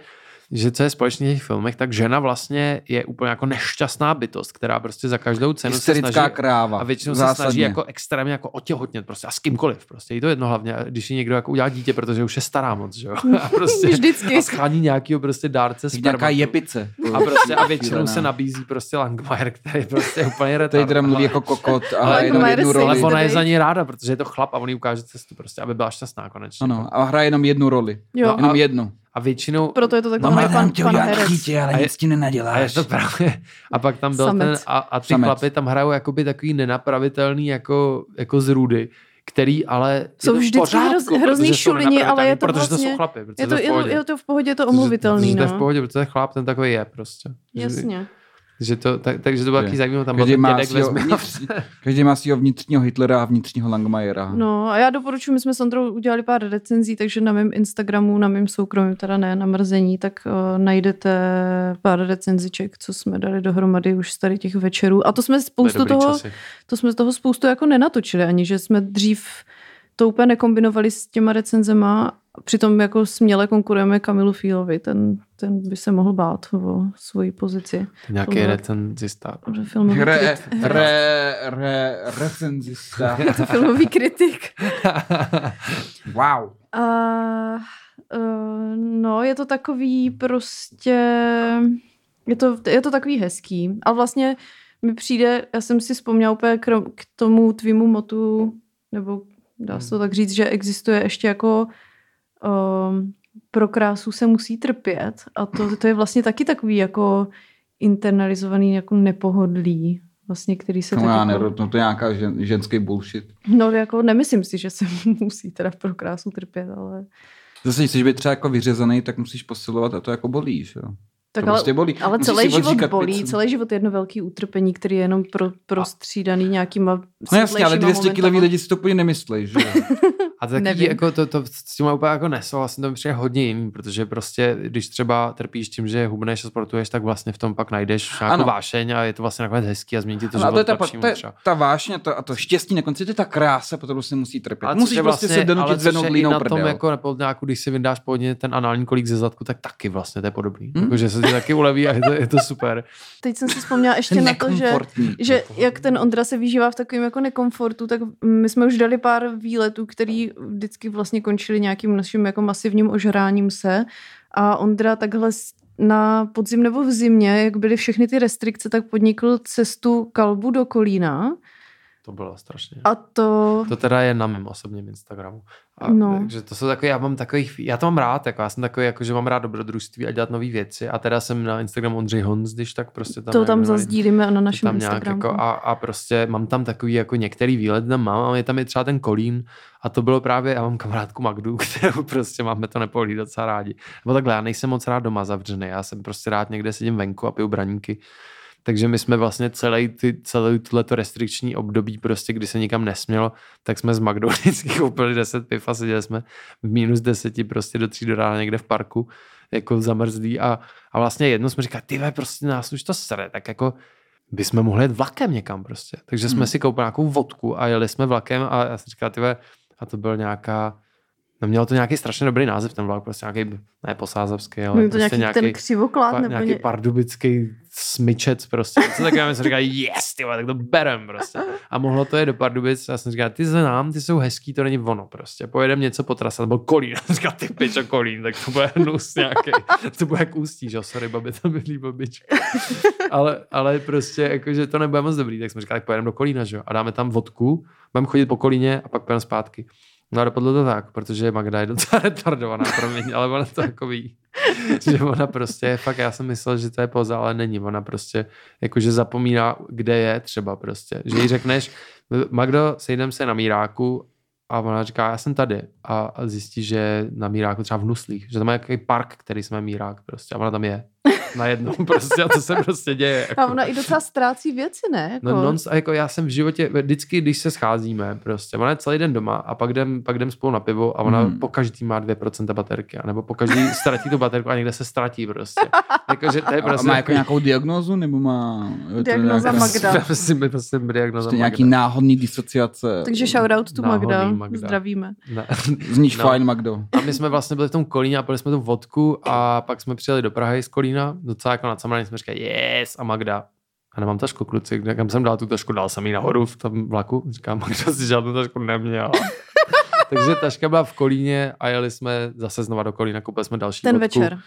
že co je společně v těch filmech, tak žena vlastně je úplně jako nešťastná bytost, která prostě za každou cenu hysterická se snaží kráva, a většinou zásadně. Se snaží jako extrémně jako otěhotnět prostě a s kýmkoliv prostě. Je to jedno hlavně, když je někdo jako udělá dítě, protože už je stará moc, že jo. A prostě vždycky schání nějakýho prostě dárce spermatu. Nějaká jepice. A prostě a většinou se nabízí prostě Langmajer, který prostě úplně retard. Teď mluví jako kokot a jenom jednu roli. Ona je za ní ráda, protože je to chlap a on jí ukáže cestu prostě, aby byla šťastná konečně. Ano, a hraje jenom jednu roli. Jenom jednu. A většinou... Proto je to tak máme pan, pan Herec. Chytě, ale a je, nic ti nenaděláš. A, je to právě, a pak tam byl Samec. ten... A, a ty Samec. Chlapy tam hrajou jakoby takový nenapravitelný jako, jako zrůdy, který ale... Jsou vždycky hroz, hrozný šulini, ale je to protože vlastně... Protože to jsou chlapy. Je to, to je, je to v pohodě, je to omluvitelný. Protože to je v pohodě, protože chlap ten takový je prostě. Jasně. Že to, tak, takže to bylo taky zajímavé, tam byl dědek ve Zmijovce. Každý má svýho vnitřního Hitlera a vnitřního Langmajera. No a já doporučuji, my jsme s Ondrou udělali pár recenzí, takže na mém Instagramu, na mém soukromém, teda ne, na Mrzení, tak uh, najdete pár recenziček, co jsme dali dohromady už z tady těch večerů. A to jsme spoustu toho, to jsme toho spoustu jako nenatočili ani, že jsme dřív to úplně nekombinovali s těma recenzema. Přitom jako směle konkurujeme Kamilu Fílovi, ten, ten by se mohl bát o svoji pozici. Nějaký recenzista. Re, re, re, recenzista. Je to filmový kritik. Wow. A, Uh, no, je to takový prostě... Je to, je to takový hezký. A vlastně mi přijde, já jsem si vzpomněla úplně k, k tomu tvýmu motu, nebo dá se to tak říct, že existuje ještě jako... Um, pro krásu se musí trpět a to, to je vlastně taky takový jako internalizovaný jako nepohodlí, vlastně, který se... No já jako... nerod, no to je nějaká žen, ženský bullshit. No jako nemyslím si, že se musí teda pro krásu trpět, ale... Zase nechceš být třeba jako vyřezaný, tak musíš posilovat a to jako bolí, že jo? Tak to ale, prostě bolí. Ale celý život bolí, pizem. Celý život je jedno velký utrpení, který je jenom pro, prostřídaný nějakýma... No jasně, ale dvě stě kilový lidi si to úplně nemyslejí, že jo? A taky jako to, to s tím úplně jako nesouhlasím, to mi přijde hodně jiný, protože prostě, když třeba trpíš tím, že hubneš a sportuješ, tak vlastně v tom pak najdeš nějakou vášeň a je to vlastně nakonec hezký a změní ti to život. Ale to je ta, ta, ta, ta vášeň a to, a to štěstí na konci, to je ta krása, potom se musí trpět. Musíš vlastně, prostě se donutit cenou hlínou prdel. Ale což je i na tom jako nějakou, když si vyndáš pohodně ten anální kolík ze zadku, tak taky vlastně to je podobný. Hmm? Jako, že se ti taky uleví a je to, je to super. Teď jsem si vzpomněla ještě na to, že, že jak ten Ondra se vyžívá v takovém jako nekomfortu, tak my jsme už dali pár výletů, který vždycky vlastně končili nějakým naším jako masivním ožráním se a Ondra takhle na podzim nebo v zimě, jak byly všechny ty restrikce, tak podnikl cestu kalbu do Kolína. To bylo strašně. A to... To teda je na mém osobním Instagramu. A no. Takže to jsou takové, já mám takových, já to mám rád, jako já jsem takový, jako že mám rád dobrodružství a dělat nové věci a teda jsem na Instagramu Ondřej Hons, když tak prostě tam... To tam zazdílíme na našem Instagramu. Jako a, a prostě mám tam takový, jako některý výlet tam mám a je tam je třeba ten Kolín a to bylo právě, já mám kamarádku Magdu, kterou prostě máme to nepohodlí docela rádi. Nebo takhle, já nejsem moc rád doma zavřený, já jsem prostě rád někde sedím venku a piju braníky. Takže my jsme vlastně celé, ty, celé tohleto restrikční období, prostě, kdy se nikam nesmělo, tak jsme z Magdou vždycky koupili deset piv a seděli jsme v minus deseti prostě do tří do rána někde v parku, jako zamrzlí a, a vlastně jednou jsme říkali, tyve, prostě nás už to sere, tak jako bychom mohli jet vlakem někam prostě. Takže jsme hmm. si koupili nějakou vodku a jeli jsme vlakem a já jsem říkal, tyve, a to byl nějaká... No mělo to nějaký strašně dobrý název, ten vlak, prostě nějaký, ne posázavský, ale no, prostě nějaký, ten křivoklát, pa, nebo nějaký ně... pardubický smyčec prostě. Co takové, my jsme říkali, yes, tyhle, tak to berem prostě. A mohlo to je do Pardubic, já jsem říkal, ty znám, ty jsou hezký, to není ono prostě. Pojedeme něco po trase, to byl Kolín. Já jsem říkal, ty pičo, Kolín, tak to bude nus nějaký, to bude jak Ústí, že sorry, babi, tam bydlí babič. Ale, ale prostě, jakože to nebude moc dobrý, tak jsme říkali, tak pojedeme do Kolína, že jo, a dáme tam vodku, budeme chodit po Kolíně a pak pojedeme zpátky. No a dopadlo to tak, protože Magda je docela retardovaná, promiň, ale ona to jako ví, že ona prostě, fakt já jsem myslel, že to je poza, ale není, ona prostě jakože zapomíná, kde je třeba prostě, že jí řekneš, Magdo, sejdem se na Míráku a ona říká, já jsem tady a zjistí, že na Míráku třeba v Nuslích, že tam je nějaký park, který jsme Mírák prostě a ona tam je. Najednou prostě a to se prostě děje. Jako. A ona i docela ztrácí věci, ne? Jako. No non, jako já jsem v životě, vždycky, když se scházíme prostě, ona je celý den doma a pak jdem, pak jdem spolu na pivo a ona hmm. po každý má dvě procenta baterky, nebo po každý ztratí tu baterku a někde se ztratí prostě. Jako, že to je prostě a má jako nějakou diagnózu, nebo má... Diagnoza Magda. Prostě diagnoza Magda. Nějaký náhodný disociace. Takže shoutout tu Magda. Magda, zdravíme. Zníš no. Fajn, Magdo. A my jsme vlastně byli v tom Kolíně a pili jsme tu vodku a pak jsme přijeli do Prahy z Kolína, docela jako nad samraní jsme říkali, yes, a Magda. A nemám tašku, kluci, kam jsem dal tu tašku, dal jsem ji nahoru v tom vlaku. Říkám, Magda si žádnou tašku neměla. Takže taška byla v Kolíně a jeli jsme zase znova do Kolína, koupili jsme další Ten vodku. Večer.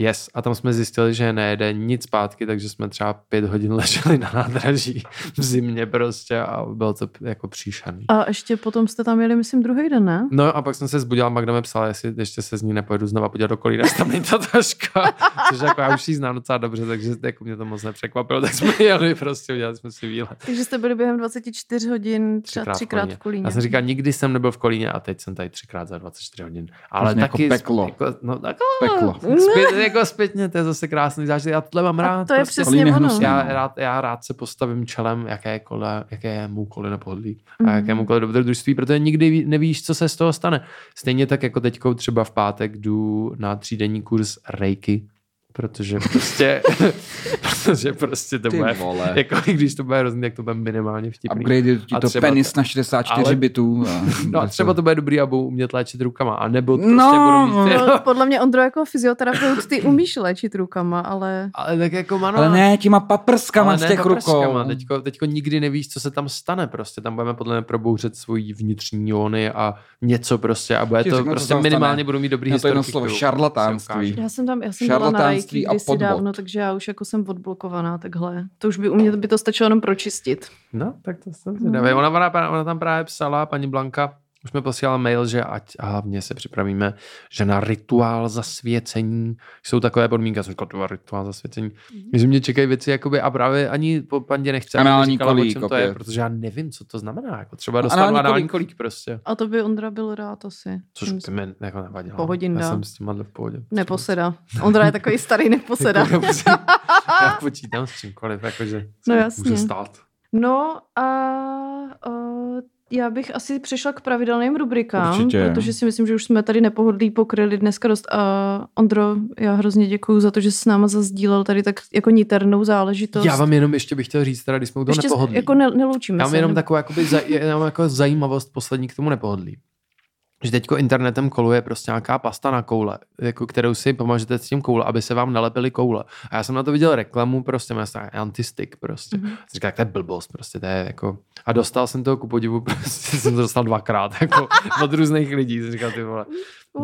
Yes, a tam jsme zjistili, že nejede nic zpátky, takže jsme třeba pět hodin leželi na nádraží v zimě prostě a bylo to jako příšerný. A ještě potom jste tam jeli, myslím, druhý den, ne? No a pak jsem se zbudila, Magda mi psala, jestli ještě se z ní nepojedu znova podívat do Kolína, jestli tam není ta taška, což jako já už ji znám docela dobře, takže jako mě to moc nepřekvapilo, tak jsme jeli prostě, udělali jsme si výlet. Takže jste byli během dvacet čtyři hodin třeba třikrát v Kolíně. Já jsem říkal, nikdy jsem nebyl v Kolíně a teď jsem tady třikrát za dvacet čtyři hodin. Ale to taky peklo. Jako, no, tak, peklo. Zpět, jako zpětně, to je zase krásný zážitek. Já tohle mám rád. A to je prostě přesně ono. Já rád, já rád se postavím čelem jakémukoliv nepohodlí a jakémukoliv dobrodružství, protože nikdy nevíš, co se z toho stane. Stejně tak jako teďkou třeba v pátek jdu na třídenní kurz Reiki, Protože prostě, protože prostě to bude, jako když to bude hrozný, jak to bude minimálně vtipný. Upgrade ti to penis na šedesát čtyři ale, bitů. A no a třeba to bude dobrý a budou umět léčit rukama, a nebo prostě no, budou mít... No, podle mě Ondro jako fyzioterapeut, ty umíš léčit rukama, ale... Ale tak jako mano... Ale ne, těma paprskama z těch rukou. Teďko, teďko nikdy nevíš, co se tam stane prostě. Tam budeme podle mě probouřet svoji vnitřní jóny a něco prostě a bude to prostě minimálně budou mít dobrý historiky. To slovo šarlatánství. Já jsem tam, já jsem byla na kdysi dávno, takže já už jako jsem odblokovaná takhle. To už by u mě by to stačilo jenom pročistit. No, tak to jsem zvědavý. Ona, ona, ona tam právě psala, paní Blanka, už mi posílala mail, že ať hlavně se připravíme, že na rituál zasvěcení jsou takové podmínky, jsem říkal, rituál zasvěcení, že mě čekají věci jakoby, a právě ani po pandě nechce, aby říkala, o čem to je, protože já nevím, co to znamená. Jako třeba dostanu anální kolík prostě. A to by Ondra byl rád asi. Což ty mi jako nevadilo. Pohodin dá. Já jsem s tím v pohodě. Neposeda. Ondra je takový starý neposeda. Já počítám s čímkoliv, jakože no, může stát. No a... a... Já bych asi přešla k pravidelným rubrikám, určitě, protože si myslím, že už jsme tady nepohodlí pokryli dneska dost. A Ondro, já hrozně děkuju za to, že jsi s náma zazdílel tady tak jako niternou záležitost. Já vám jenom ještě bych chtěl říct, teda, když jsme u toho ještě nepohodlí. Jako ne, neloučíme já mám se. Jenom takovou jakoby, zaj, jenom jako zajímavost poslední k tomu nepohodlí. Že teďko internetem koluje prostě nějaká pasta na koule, jako kterou si pomažete s tím koule, aby se vám nalepily koule. A já jsem na to viděl reklamu, prostě antistik prostě. Mm-hmm. Říkal, to je blbost, prostě to je jako... A dostal jsem toho ku podivu, prostě jsem to dostal dvakrát, jako od různých lidí. Jsem říkal, ty vole,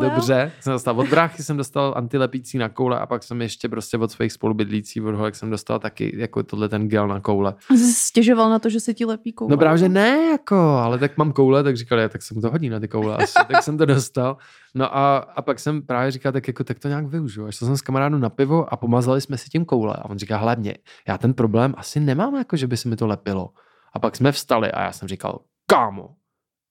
dobře, jsem dostal od bráchy, jsem dostal antilepící na koule a pak jsem ještě prostě od svých spolubydlící, od holek jsem dostal taky jako tohle ten gel na koule. Jsi stěžoval na to, že se ti lepí koule? No právě, že ne, jako, ale tak mám koule, tak říkal, já tak jsem to hodí na ty koule asi. Tak jsem to dostal. No a, a pak jsem právě říkal, tak jako tak to nějak využiju. Až to jsem s kamarádem na pivo a pomazali jsme si tím koule. A on říká, hlavně, já ten problém asi nemám, jako že by se mi to lepilo. A pak jsme vstali a já jsem říkal, kámo,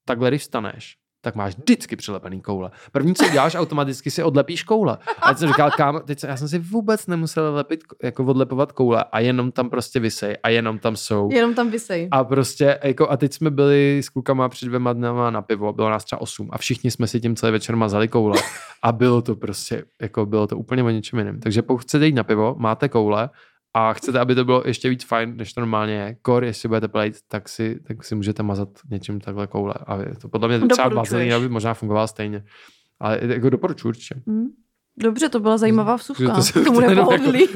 takhle když vstaneš, tak máš vždycky přilepený koule. První, co děláš, automaticky si odlepíš koule. A já jsem říkal, kámo, teď se, já jsem si vůbec nemusel lepit, jako odlepovat koule a jenom tam prostě visej a jenom tam jsou. Jenom tam visej. A prostě, jako, a teď jsme byli s klukama před dvěma dnama na pivo, bylo nás třeba osm a všichni jsme si tím celý večer mazali koule. A bylo to prostě, jako bylo to úplně o něčem jiném. Takže pokud chcete jít na pivo, máte koule a chcete, aby to bylo ještě víc fajn, než to normálně je. Kor, jestli budete plejt, tak si, tak si můžete mazat něčím takhle koule. A je to podle mě třeba vazelín, aby možná fungovala stejně. Ale jako doporučuji určitě. Mm. Dobře, to byla zajímavá vsuvka. To se tomu nepohodlí.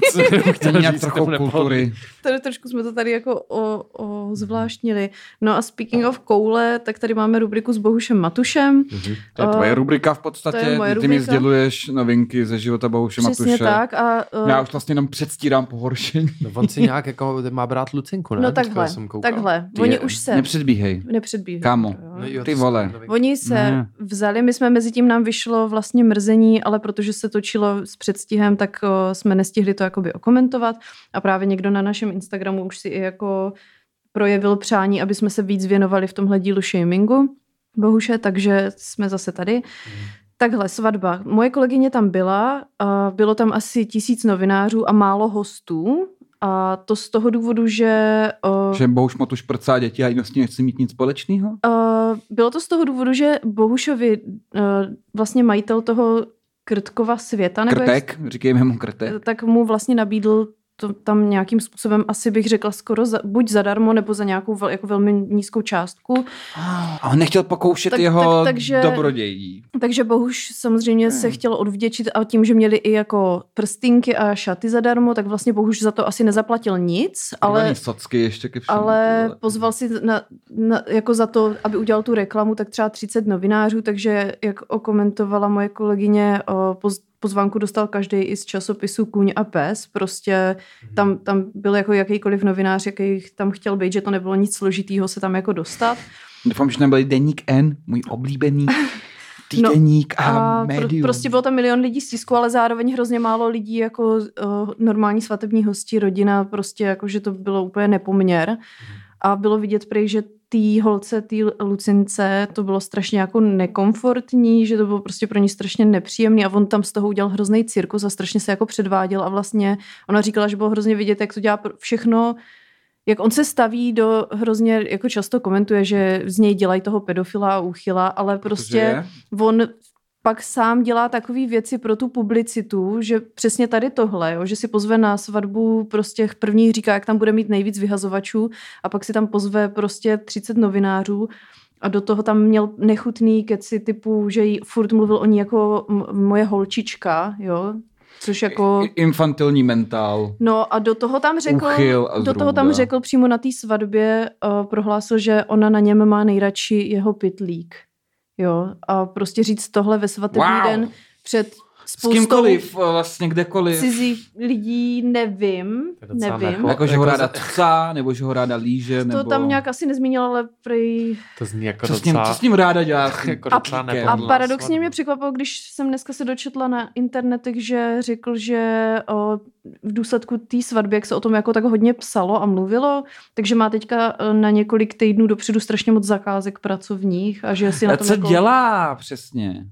Tady trošku jsme to tady jako o, o zvláštnili. No a speaking of koule, tak tady máme rubriku s Bohušem Matušem. Mm-hmm. To je tvoje rubrika v podstatě. Ty rubrika. Mi sděluješ novinky ze života Bohuše Matuše. Přesně tak. A, uh... Já už vlastně jenom předstírám pohoršení. No on si nějak jako má brát Lucinku, ne? No takhle, takhle. Oni je, už se... Nepředbíhej. Nepředbíhej. Kámo, no jo, ty vole. Oni se vzali, my jsme mezi tím nám vyšlo vlastně Mrzení, ale protože se točilo s předstihem, tak o, jsme nestihli to jakoby okomentovat a právě někdo na našem Instagramu už si i jako projevil přání, aby jsme se víc věnovali v tomhle dílu shamingu Bohuše, takže jsme zase tady. Mm. Takhle, svatba. Moje kolegyně tam byla, a bylo tam asi tisíc novinářů a málo hostů a to z toho důvodu, že... O, že Bohuš Matuš prcá děti a vlastně nechci mít nic společného? Bylo to z toho důvodu, že Bohušovi o, vlastně majitel toho Krtkova světa. Nebo krtek, jak, říkejme mu Krtek. Tak mu vlastně nabídl to tam nějakým způsobem, asi bych řekla skoro za, buď zadarmo, nebo za nějakou vel, jako velmi nízkou částku. A on nechtěl pokoušet tak, jeho tak, takže, dobrodějí. Takže Bohuš samozřejmě hmm. se chtěl odvděčit a tím, že měli i jako prstinky a šaty zadarmo, tak vlastně Bohuš za to asi nezaplatil nic, ale, ještě ke všemu, ale pozval si na, na, jako za to, aby udělal tu reklamu, tak třeba třicet novinářů, takže jak okomentovala moje kolegyně o, poz, pozvánku dostal každý i z časopisu Kůň a pes, prostě tam, tam byl jako jakýkoliv novinář, jaký tam chtěl být, že to nebylo nic složitýho se tam jako dostat. Doufám, že tam byl Deník N, můj oblíbený týdeník no, a, a médium. Pro, prostě bylo tam milion lidí z tisku, ale zároveň hrozně málo lidí jako uh, normální svatební hosti, rodina, prostě jako, že to bylo úplně nepoměr. A bylo vidět prej, že tý holce, tý Lucince, to bylo strašně jako nekomfortní, že to bylo prostě pro ní strašně nepříjemný a on tam z toho udělal hrozný cirkus a strašně se jako předváděl a vlastně ona říkala, že bylo hrozně vidět, jak to dělá všechno, jak on se staví do, hrozně jako často komentuje, že z něj dělají toho pedofila a úchyla, ale prostě on pak sám dělá takové věci pro tu publicitu, že přesně tady tohle, jo, že si pozve na svatbu, prostě první říká, jak tam bude mít nejvíc vyhazovačů a pak si tam pozve prostě třicet novinářů a do toho tam měl nechutný keci typu, že jí furt mluvil o ní jako m- moje holčička, jo, což jako... Infantilní mentál. No a do toho tam řekl, do toho tam řekl přímo na té svatbě, uh, prohlásil, že ona na něm má nejradši jeho pytlík. Jo, a prostě říct tohle ve svatební wow. den před spoustou... S kýmkoliv, vlastně kdekoliv. Cizích lidí, nevím, nevím. Jako, jako, že ho ráda tcá, nebo že ho ráda líže, to nebo... To tam nějak asi nezmínila, ale prý... To zní jako co, docela... s ním, co s ním ráda dělá? Jako a, a paradoxně mě překvapilo, když jsem dneska se dočetla na internetech, že řekl, že o, v důsledku té svatby, jak se o tom jako tak hodně psalo a mluvilo, takže má teďka na několik týdnů dopředu strašně moc zakázek pracovních a že si na tom... A co jako... dělá přesně?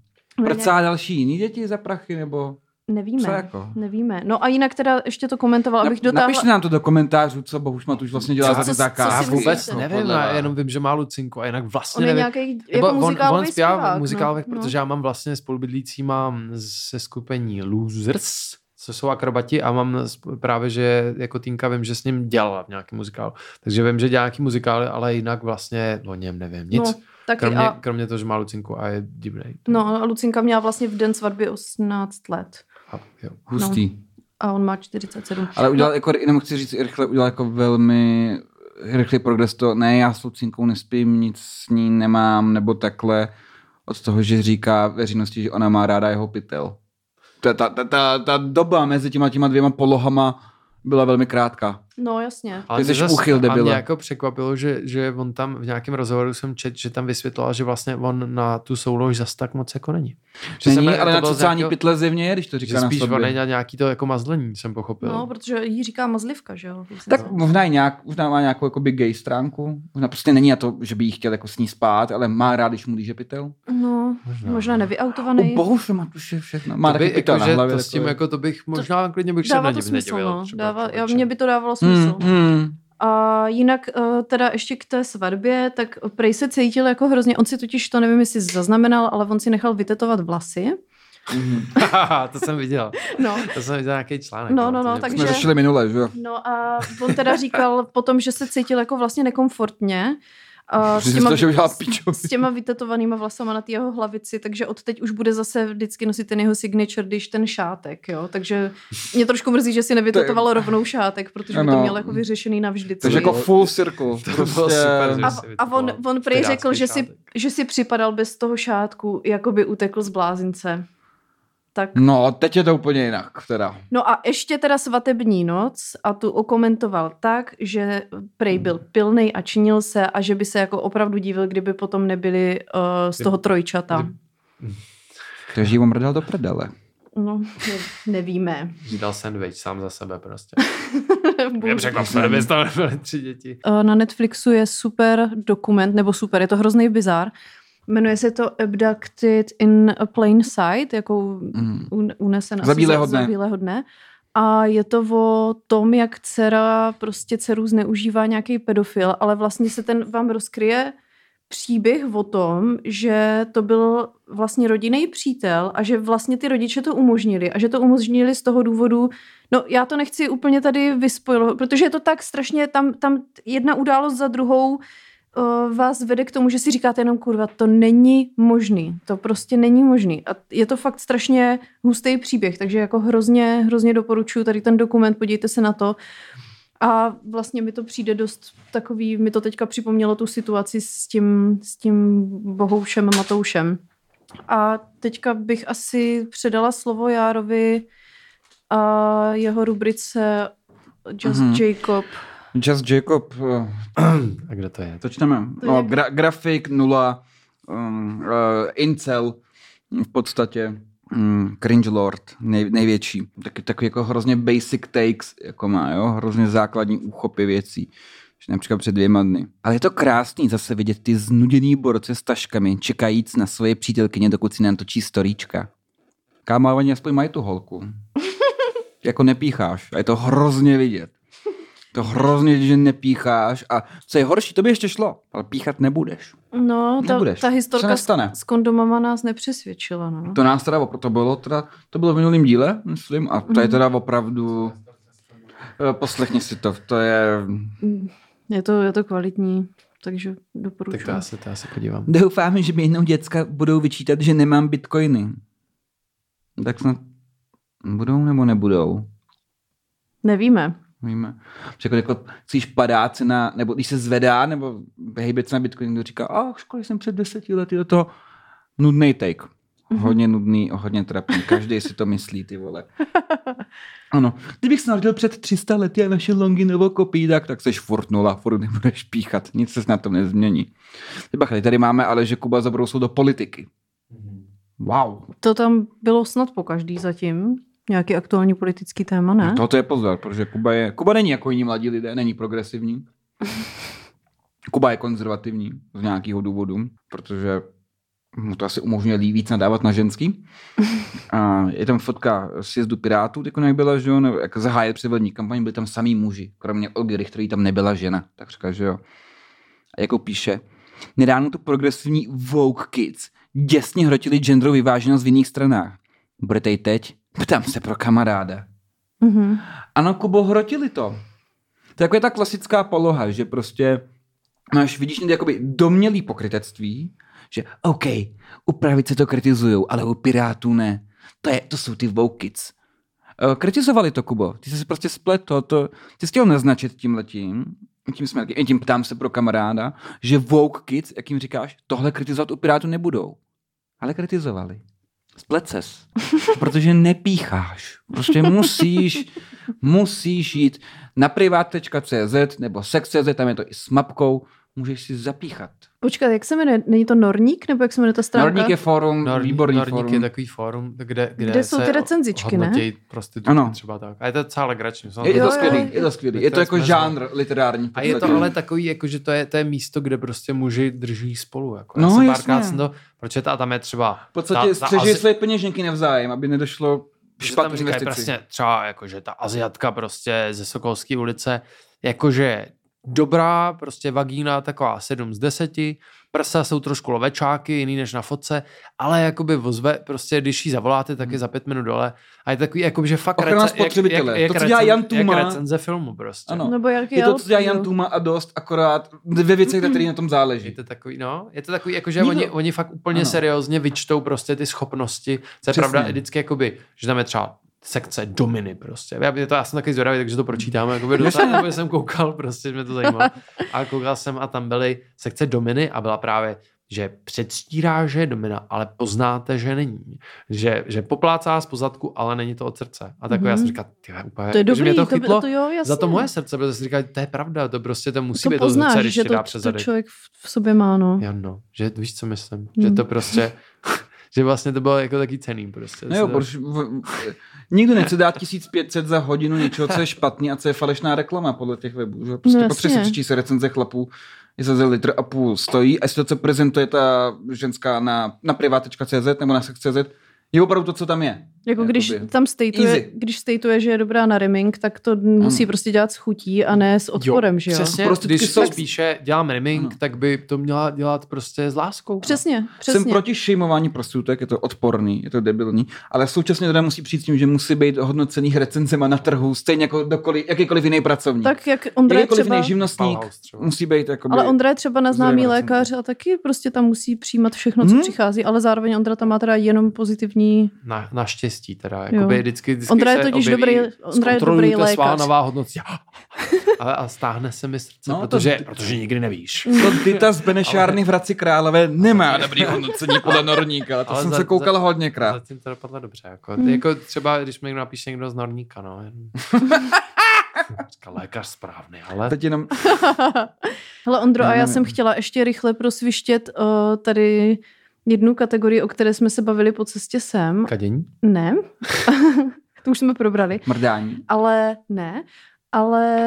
Prcá další jiný děti za prachy, nebo... Nevíme, jako? nevíme. No a jinak teda ještě to komentoval, abych dotáhla... Napište nám to do komentářů, co Bohuš Matuš vlastně dělá co, za ty zakázky. Já vůbec nevím, já jenom vím, že má Lucinku a jinak vlastně nevím. On je nevím. nějaký jako muzikálový on, on zpívá v muzikálech, no, protože no. já mám vlastně spolubydlícíma se skupení Losers, co jsou akrobati a mám právě, že jako týnka vím, že s ním dělala v nějakém muzikálu. Takže vím, že dělá nějaký muzikály, ale jinak vlastně o něm nevím nic. No. Taky kromě, a... kromě toho, že má Lucinku a je divnej. No a Lucinka měla vlastně v den svatby osmnáct let. A, jo. Hustý. No. A on má čtyřicet sedm. Ale udělal, no. jako, jenom chci říct rychle, udělal jako velmi rychlý progres to, ne, já s Lucinkou nespím, nic s ní nemám, nebo takhle, od toho, že říká veřejnosti, že ona má ráda jeho pytel. Ta, ta, ta, ta doba mezi těma těma dvěma polohama byla velmi krátká. No, jasně. Ale mě, zas, uchyl, a mě jako překvapilo, že, že on tam v nějakém rozhovoru jsem čet, že tam vysvětlila, že vlastně on na tu soulož zas tak moc jako není. Že není, jsem, ale na cucání pytle zjevně je, když to říká na sobě. Že spíš on není nějaký to jako mazlení, jsem pochopil. No, protože jí říká mazlivka, že jo? Vlastně. Tak možná i nějak, možná má nějakou jakoby gay stránku. Možná prostě není na to, že by jí chtěl jako s ní spát, ale má rád, když mu líže pytel. No, možná, možná nevyautovaný. U Bohuše Matuše všechno. Má taky pytel na hlavě. To s tím jako to bych možná klidně bych se na něm nedivil. Mně by to dávalo smysl. Mm, mm. A jinak teda ještě k té svatbě, tak prej se cítil jako hrozně, on si totiž to nevím, jestli zaznamenal, ale on si nechal vytetovat vlasy. Mm. to jsem viděl. No. To jsem viděl nějaký článek. No, no, no, takže... Jsme řešili minule, že jo? No a on teda říkal potom, že se cítil jako vlastně nekomfortně. A s, těma, s těma vytetovanýma vlasama na té jeho hlavici, takže od teď už bude zase vždycky nosit ten jeho signature, když ten šátek, jo, takže mě trošku mrzí, že si nevytetovalo rovnou šátek, protože by to měl jako vyřešený navždycky. Takže jako full circle. To prostě... super, a, a on, on prej řekl, že si, že si připadal bez toho šátku, jako by utekl z blázince. Tak... No, teď je to úplně jinak, teda. No a ještě teda svatební noc a tu okomentoval tak, že prej byl pilnej a činil se a že by se jako opravdu divil, kdyby potom nebyli uh, z toho trojčata. Takže jí omrdal do prdele. No, ne, nevíme. Dal sandwich sám za sebe prostě. Vím, řekla, že stále byly tři děti. Uh, na Netflixu je super dokument, nebo super, je to hrozný bizár. Jmenuje se to Abducted in a Plain Sight, jako unesen asi za bílého dne. A je to o tom, jak dcera prostě dceru zneužívá nějaký pedofil, ale vlastně se ten vám rozkryje příběh o tom, že to byl vlastně rodinný přítel a že vlastně ty rodiče to umožnili a že to umožnili z toho důvodu, no já to nechci úplně tady vyspojovat, protože je to tak strašně, tam, tam jedna událost za druhou vás vede k tomu, že si říkáte jenom kurva, to není možný, to prostě není možný a je to fakt strašně hustý příběh, takže jako hrozně, hrozně doporučuji tady ten dokument, podívejte se na to a vlastně mi to přijde dost takový, mi to teďka připomnělo tu situaci s tím, s tím Bohoušem Matoušem a teďka bych asi předala slovo Járovi a jeho rubrice Just mm-hmm. Jacob. Just Jacob. A kde to je? To čteme. No, gra- grafik, nula, um, uh, incel, v podstatě um, cringe lord, nej- největší. Taky tak jako hrozně basic takes, jako má, jo? Hrozně základní úchopy věcí. Například před dvěma dny. Ale je to krásný zase vidět ty znuděný borce s taškami, čekajíc na svoje přítelkyně, dokud si natočí storíčka. Kámo, oni aspoň mají tu holku. Jako nepícháš. A je to hrozně vidět. to hrozně, že nepícháš a co je horší, to by ještě šlo, ale píchat nebudeš. No, ta, nebudeš. Ta historka s, s kondomama nás nepřesvědčila. No. To nás teda opravdu bylo, teda, to bylo v minulém díle, myslím, a to mm. je teda opravdu, poslechni si to, to je... Je to, je to kvalitní. Takže doporučuji. Tak já se, já se podívám. Doufám, že mi jednou děcka budou vyčítat, že nemám bitcoiny. Tak snad budou nebo nebudou? Nevíme. Nevíme. Protože jako chcíš padá cena, nebo když se zvedá, nebo hejbe cena bitcoiny, kdo říká, ach, škoda, jsem před deseti lety do toho. Nudnej take. Hodně nudný, hodně trapný. Každý si to myslí, ty vole. Ano. Kdybych se narodil před tři sta lety a naše Longinovo kopí, tak, tak seš furt nula, furt nebudeš píchat. Nic se na tom nezmění. Bacha, tady máme ale, že Kuba zabrousil do politiky. Wow. To tam bylo snad po každý zatím. Nějaký aktuální politický téma, ne? No to je pozor, protože Kuba je... Kuba není jako jiní mladí lidé, není progresivní. Kuba je konzervativní z nějakého důvodu, protože... mu to asi umožňuje víc nadávat na ženský. A je tam fotka sjezdu Pirátů, jako jak byla, že jo, nebo jak zahájil předvolební kampaň, byli tam samý muži, kromě Olgy Richterové tam nebyla žena, tak říká, že jo. A jako píše, nedávno tu progresivní Vogue Kids děsně hrotili genderovou vyváženost v jiných stranách. Budete ji teď? Ptám se pro kamaráda. Mm-hmm. Ano, Kubo, hrotili to. To je jako je ta klasická poloha, že prostě máš, vidíš někde jakoby domnělý pokrytectví, že OK, u pravice to kritizujou, ale u Pirátů ne. To, je, to jsou ty woke kids. Kritizovali to, Kubo. Ty jsi prostě spletl. To, ty jsi chtěl naznačit tímhletím, tím směrkem, tím ptám se pro kamaráda, že woke kids, jak jim říkáš, tohle kritizovat u Pirátů nebudou. Ale kritizovali. Splet ses. Protože nepícháš. Prostě musíš, musíš jít na privát tečka cé zet nebo sex tečka cé zet, tam je to i s mapkou, můžeš si zapíchat. Počkat, jak se jmenuje? Není to Norník? Nebo jak se jmenuje ta stránka? Norník je fórum, Norník, výborný Norník fórum. Norník je takový fórum, kde, kde, kde jsou ty recenzičky, ne? Prostitutky ano. Třeba tak. A je to docela legrační. Je, je to skvělý, je to skvělý. Je to jako žánr literární. A je to ale takový, jako, že to je, to je místo, kde prostě muži drží spolu. Jako. No jasně. To, protože ta, tam je třeba... V podstatě střeží své peněženky navzájem, aby nedošlo špatné investici. Prostě třeba, jakože ta Aziatka prostě ze Sokolské ulice, jakože... Dobrá, prostě vagína taková sedm z deseti, prsa jsou trošku lovečáky, jiný než na fotce, ale jakoby vozve, prostě když ji zavoláte, tak je za pět minut dole. A je takový, jakoby, že fakt recen, jak, jak, jak, to, co dělá Jan Tuma, jak recenze filmu prostě. Ano. Nebo jak je to, co dělá Jan Tuma a dost, akorát ve věcech, které na tom záleží. Je to takový, no, je to takový, jakože Nikdo... oni, oni fakt úplně ano. seriózně vyčtou prostě ty schopnosti. To je pravda, vždycky jakoby, že tam je třeba sekce dominy prostě. Já, to, já jsem taky zvědavý, takže to pročítáme. Jakoby dotáhnout, jsem koukal, prostě mě to zajímalo. A koukal jsem a tam byly sekce dominy a byla právě, že předstírá, že je domina, ale poznáte, že není. Že, že poplácá z pozadku, ale není to od srdce. A takové mm-hmm. já jsem říkal, tyhle, úplně, to je dobrý, mě to chytlo to, to jo, jasně. Za to moje srdce, protože jsem říkal, to je pravda, to prostě to musí to být poznáš, od srdce, že to, to člověk v sobě má, no. Já no, že víš, co myslím, mm. že to prostě... Že vlastně to bylo jako taky cenný prostě. No jo, protože nikdo nechce dát tisíc pět set za hodinu něčeho, co je špatný a co je falešná reklama podle těch webů. Že? Prostě no, potřeba si přečíst recenze chlapů, jestli za litr a půl stojí a jestli to, co prezentuje ta ženská na, na privát tečka cé zet nebo na sex tečka cé zet, je opravdu to, co tam je. Jako je když by... tam stejtuje, když stejtuje, že je dobrá na rimming, tak to musí ano. prostě dělat s chutí a ne s odporem, jo, že jo? Přesně, prostě když se spíše dělám rimming, ano. tak by to měla dělat prostě s láskou. Přesně, ano. přesně. Jsem proti šejmování prostitutek, je to odporný, je to debilní, ale současně teda musí přijít s tím, že musí být hodnocených recenzema na trhu, stejně jako dokoliv, jakýkoliv jiný pracovník. Tak jak Ondra jakýkoliv třeba... jiný živnostník musí být jakoby... Ale Ondra je třeba neznámý lékař a taky prostě tam musí přijímat všechno, co hmm? přichází, ale zároveň Ondra tam má teda jenom pozitivní na, na štěstí. Teda, jakoby vždycky, vždycky Ondra je totiž dobrý, Ondra je dobrý lékař. Svá nová hodnocení a, a stáhne se mi srdce, no, protože, to, protože nikdy nevíš. To Dita z Benešárny v Hradci Králové nemá dobrý hodnocení podle Norníka, ale to ale jsem za, se koukal za, hodněkrát. Zatím to dopadlo dobře. Jako, hmm. jako třeba, když mi někdo napíše někdo z Norníka, no. Lékař správný, ale... Teď jenom... Hele, Ondro, já a já nevím. Jsem chtěla ještě rychle prosvištět uh, tady... Jednu kategorii, o které jsme se bavili po cestě sem. Kadění? Ne. To už jsme probrali. Mrdání. Ale ne. Ale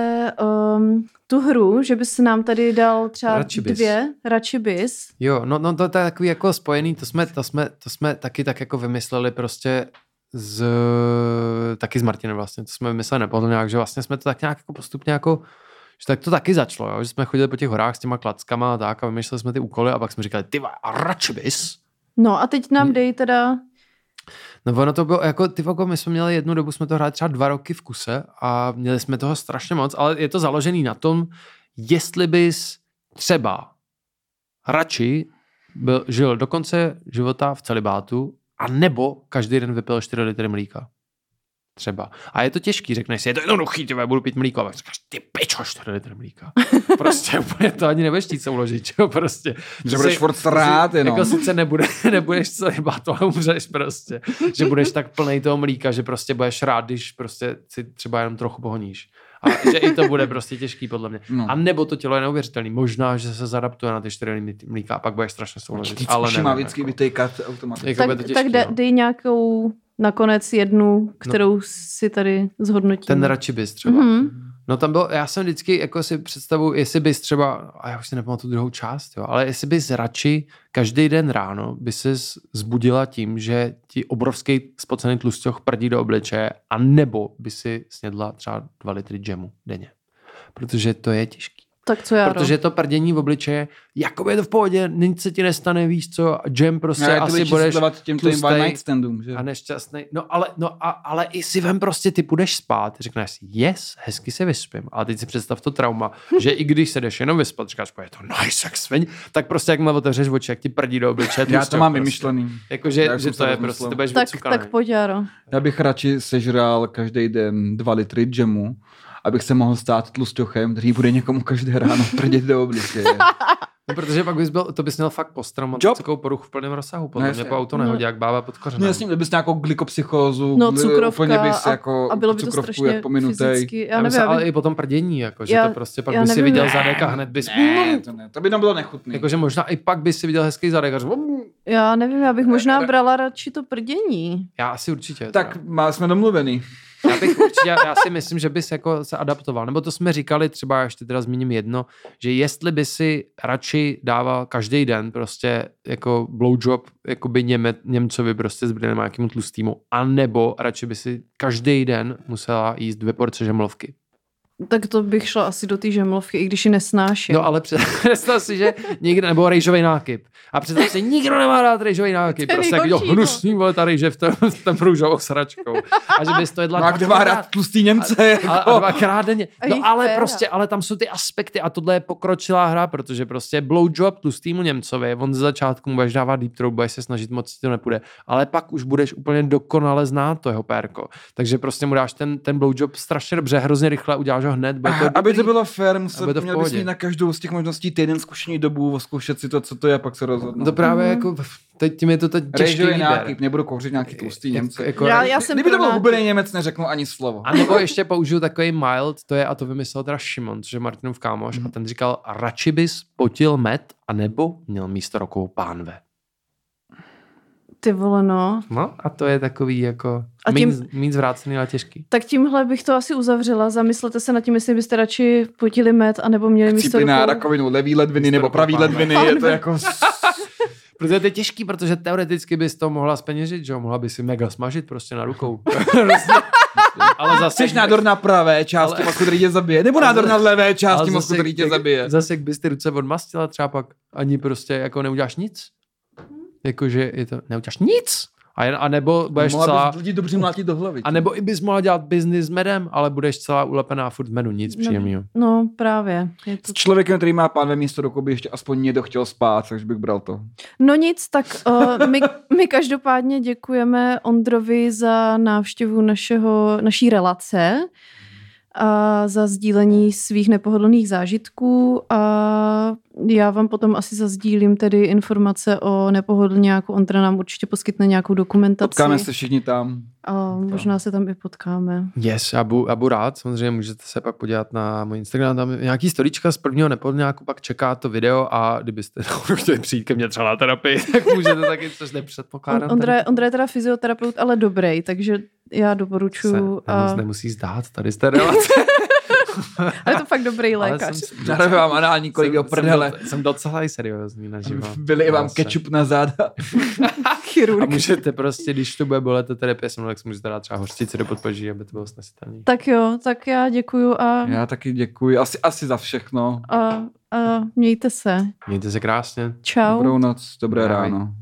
um, tu hru, že bys nám tady dal třeba radši dvě. Radši bys. Jo, no, no to je takový jako spojený. To jsme, to, jsme, to jsme taky tak jako vymysleli prostě z, taky s Martinem vlastně, to jsme mysleli Nepohodliák, že vlastně jsme to tak nějak jako postupně jako, že tak to taky začalo, jo? Že jsme chodili po těch horách s těma klackama a tak a vymýšleli jsme ty úkoly a pak jsme říkali, ty radši bys. No a teď nám dej teda... No ono to bylo, jako ty voko, my jsme měli jednu dobu, jsme to hráli třeba dva roky v kuse a měli jsme toho strašně moc, ale je to založený na tom, jestli bys třeba radši byl, žil do konce života v celibátu a nebo každý den vypil čtyři litry mlíka. Třeba. A je to těžký, řekneš si, je to jednoduchý, těme, budu pít mlíko. A pak říkáš, ty pičo, čtyři litry mlíka. Prostě úplně to ani nebudeš chtít souložit, jo, prostě. Že budeš furt srát, jenom. Jako sice nebude, nebudeš celibát, ale umřeš prostě. Že budeš tak plnej toho mlíka, že prostě budeš rád, když prostě si třeba jenom trochu pohoníš. A že i to bude prostě těžký, podle mě. No. A nebo to tělo je neuvěřitelný. Možná, že se zadaptuje na ty čtyři mlíka a pak budeš strašně souložit. Ale ne. Vždycky vytejkat automaticky. Tak, těžký, tak de, dej nějakou nakonec jednu, kterou no. si tady zhodnotím. Ten radši bys třeba. Mm-hmm. No tam bylo, já jsem vždycky jako si představu, jestli bys třeba, a já už si nepamatuju druhou část, jo, ale jestli bys radši každý den ráno by se zbudila tím, že ti obrovský spocený tlusťoch prdí do obličeje, a nebo by si snědla třeba dva litry džemu denně. Protože to je těžký. Tak co já Protože to prdění v obličeje, jakoby je to v pohodě, nic se ti nestane, víš co, a džem prostě no, asi budeš tlustej a nešťastnej. No ale, no a, ale i si vem prostě, ty půjdeš spát, řekneš si, yes, hezky se vyspím. A teď si představ to trauma, že i když se jdeš jenom vyspat, říkáš, je to nice, jak sviň, tak prostě jakmile otevřeš oči, jak ti prdí do obličeje. Já to mám prostě vymyšlený. Jakože že to je prostě, to budeš vycukaný. Tak pojď, Jaro. Já bych radši sežral každý den dva litry džemu, abych se mohl stát tlusťochem, který bude někomu každé ráno prdět do obličeje. No, protože pak bys byl, to bys měl fakt posttraumatickou poruchu v plném rozsahu, podle mě po autonehodě, no. Jak Bába Podkořenem. No jasně, měl bys nějakou glykopsychózu, no, úplně bys a, jako a bylo by to strašně fyzicky. Já nevím, já by... Ale i potom prdění, jako, že já, to prostě pak bys si viděl zadek a hned bys... Ne, to ne, to by nám bylo nechutný. Jakože možná i pak bys si viděl hezký zadek a ř... Já nevím, já bych možná brala radši to prdění. Já asi určitě. Tak jsme domluvený. Já, bych určitě, já si myslím, že bys jako se adaptoval. Nebo to jsme říkali, třeba ještě teda zmíním jedno, že jestli by si radši dával každý den prostě jako blowjob jakoby Něme, Němcovi prostě s brinem nějakému tlustýmu, anebo radši by si každý den musela jíst dvě porce žemlovky. Tak to bych šla asi do té žemlovky, i když ji nesnáším. No ale představ si, že nikdo, nebo rejžovej nákyp. A představ si, nikdo nemá rád rejžovej nákyp. Prostě jak jdou hnusný, vole, ta rejže v tom růžovou sračkou. A že bys to jedla... Magda má rád tlustý Němce. A, jako. a, a dvakrát denně. No ale prostě, ale tam jsou ty aspekty a tohle je pokročilá hra, protože prostě blowjob tlustýmu Němcovi, on ze začátku mu budeš dávat deep throat, budeš se snažit, moc si to nepůjde, ale pak už budeš úplně dokonale znát to jeho pérko. Takže prostě mu dáš ten, ten blowjob strašně dobře, hrozně rychle uděláš hned, to a, aby to bylo fair, musel, to měl bys mít na každou z těch možností týden zkušení dobu, zkoušet si to, co to je, a pak se rozhodnout. To právě hmm. jako, teď tím je to teď těžký výběr. Nebudu kouřit nějaký tlustý Němce. Jako, já, já jsem kdyby to byl hubený Němec, neřeknu ani slovo. A nebo ještě použiju takový mild, to je, a to vymyslel teda Šimon, což je Martinův kámoš, hmm. a ten říkal, radši bys potil med, anebo měl místo rokovou pánve. Ty vole, no. No a to je takový jako méně zvrácený, ale těžký. Tak tímhle bych to asi uzavřela. Zamyslete se nad tím, jestli byste radši potili med, anebo měli místo rukou. Cípli na rakovinu levý ledviny nebo pravý ledviny. Je to jako... Protože to je těžký, protože teoreticky bys to mohla zpeněžit, že jo? Mohla by si mega smažit prostě na rukou. Ale zase... Jsi nádor na pravé části, ale... který tě zabije, nebo nádor na levé části, zase, který tě zabije. Zase, jak bys ty ruce odmastila, třeba pak ani prostě jako neuděláš nic. Jakože je to, neuděláš nic. A, jen, a nebo budeš mohla celá... Mohla bys dobře mlátit do hlavy. A nebo i bys mohla dělat biznis s medem, ale budeš celá ulepená furt v medu, nic no, příjemného. No právě. Je to... S člověkem, který má pánve místo do koby, ještě aspoň někdo chtěl spát, takže bych bral to. No nic, tak uh, my, my každopádně děkujeme Ondrovi za návštěvu našeho, naší relace a za sdílení svých nepohodlných zážitků a já vám potom asi zasdílím tedy informace o Nepohodlňáku. Ondra nám určitě poskytne nějakou dokumentaci. Potkáme se všichni tam. A možná se tam i potkáme. Yes, já budu, já budu rád. Samozřejmě můžete se pak podívat na můj Instagram. Tam nějaký storíčka z prvního Nepohodlňáku, pak čeká to video a kdybyste chtěli přijít ke mně třeba na terapii, tak můžete taky, což nepředpokládám. Ondra je, Ondra je teda fyzioterapeut, ale dobrý, takže já doporučuju. A... Nic nemusí zdát, tady jste relace. Ale to fakt dobrý lékař. Zároveň vám anální kolik do prdele. Jsem docela i seriózní naživo. Byli i vám ketchup na záda. chirurg. A můžete prostě, když to bude bolet, to terapie se mnou, tak si můžete dát třeba hořčice do podpaží, aby to bylo snesitelné. Tak jo, tak já děkuju a... Já taky děkuju, asi, asi za všechno. A, a mějte se. Mějte se krásně. Čau. Dobrou noc, dobré Ahoj. Ráno.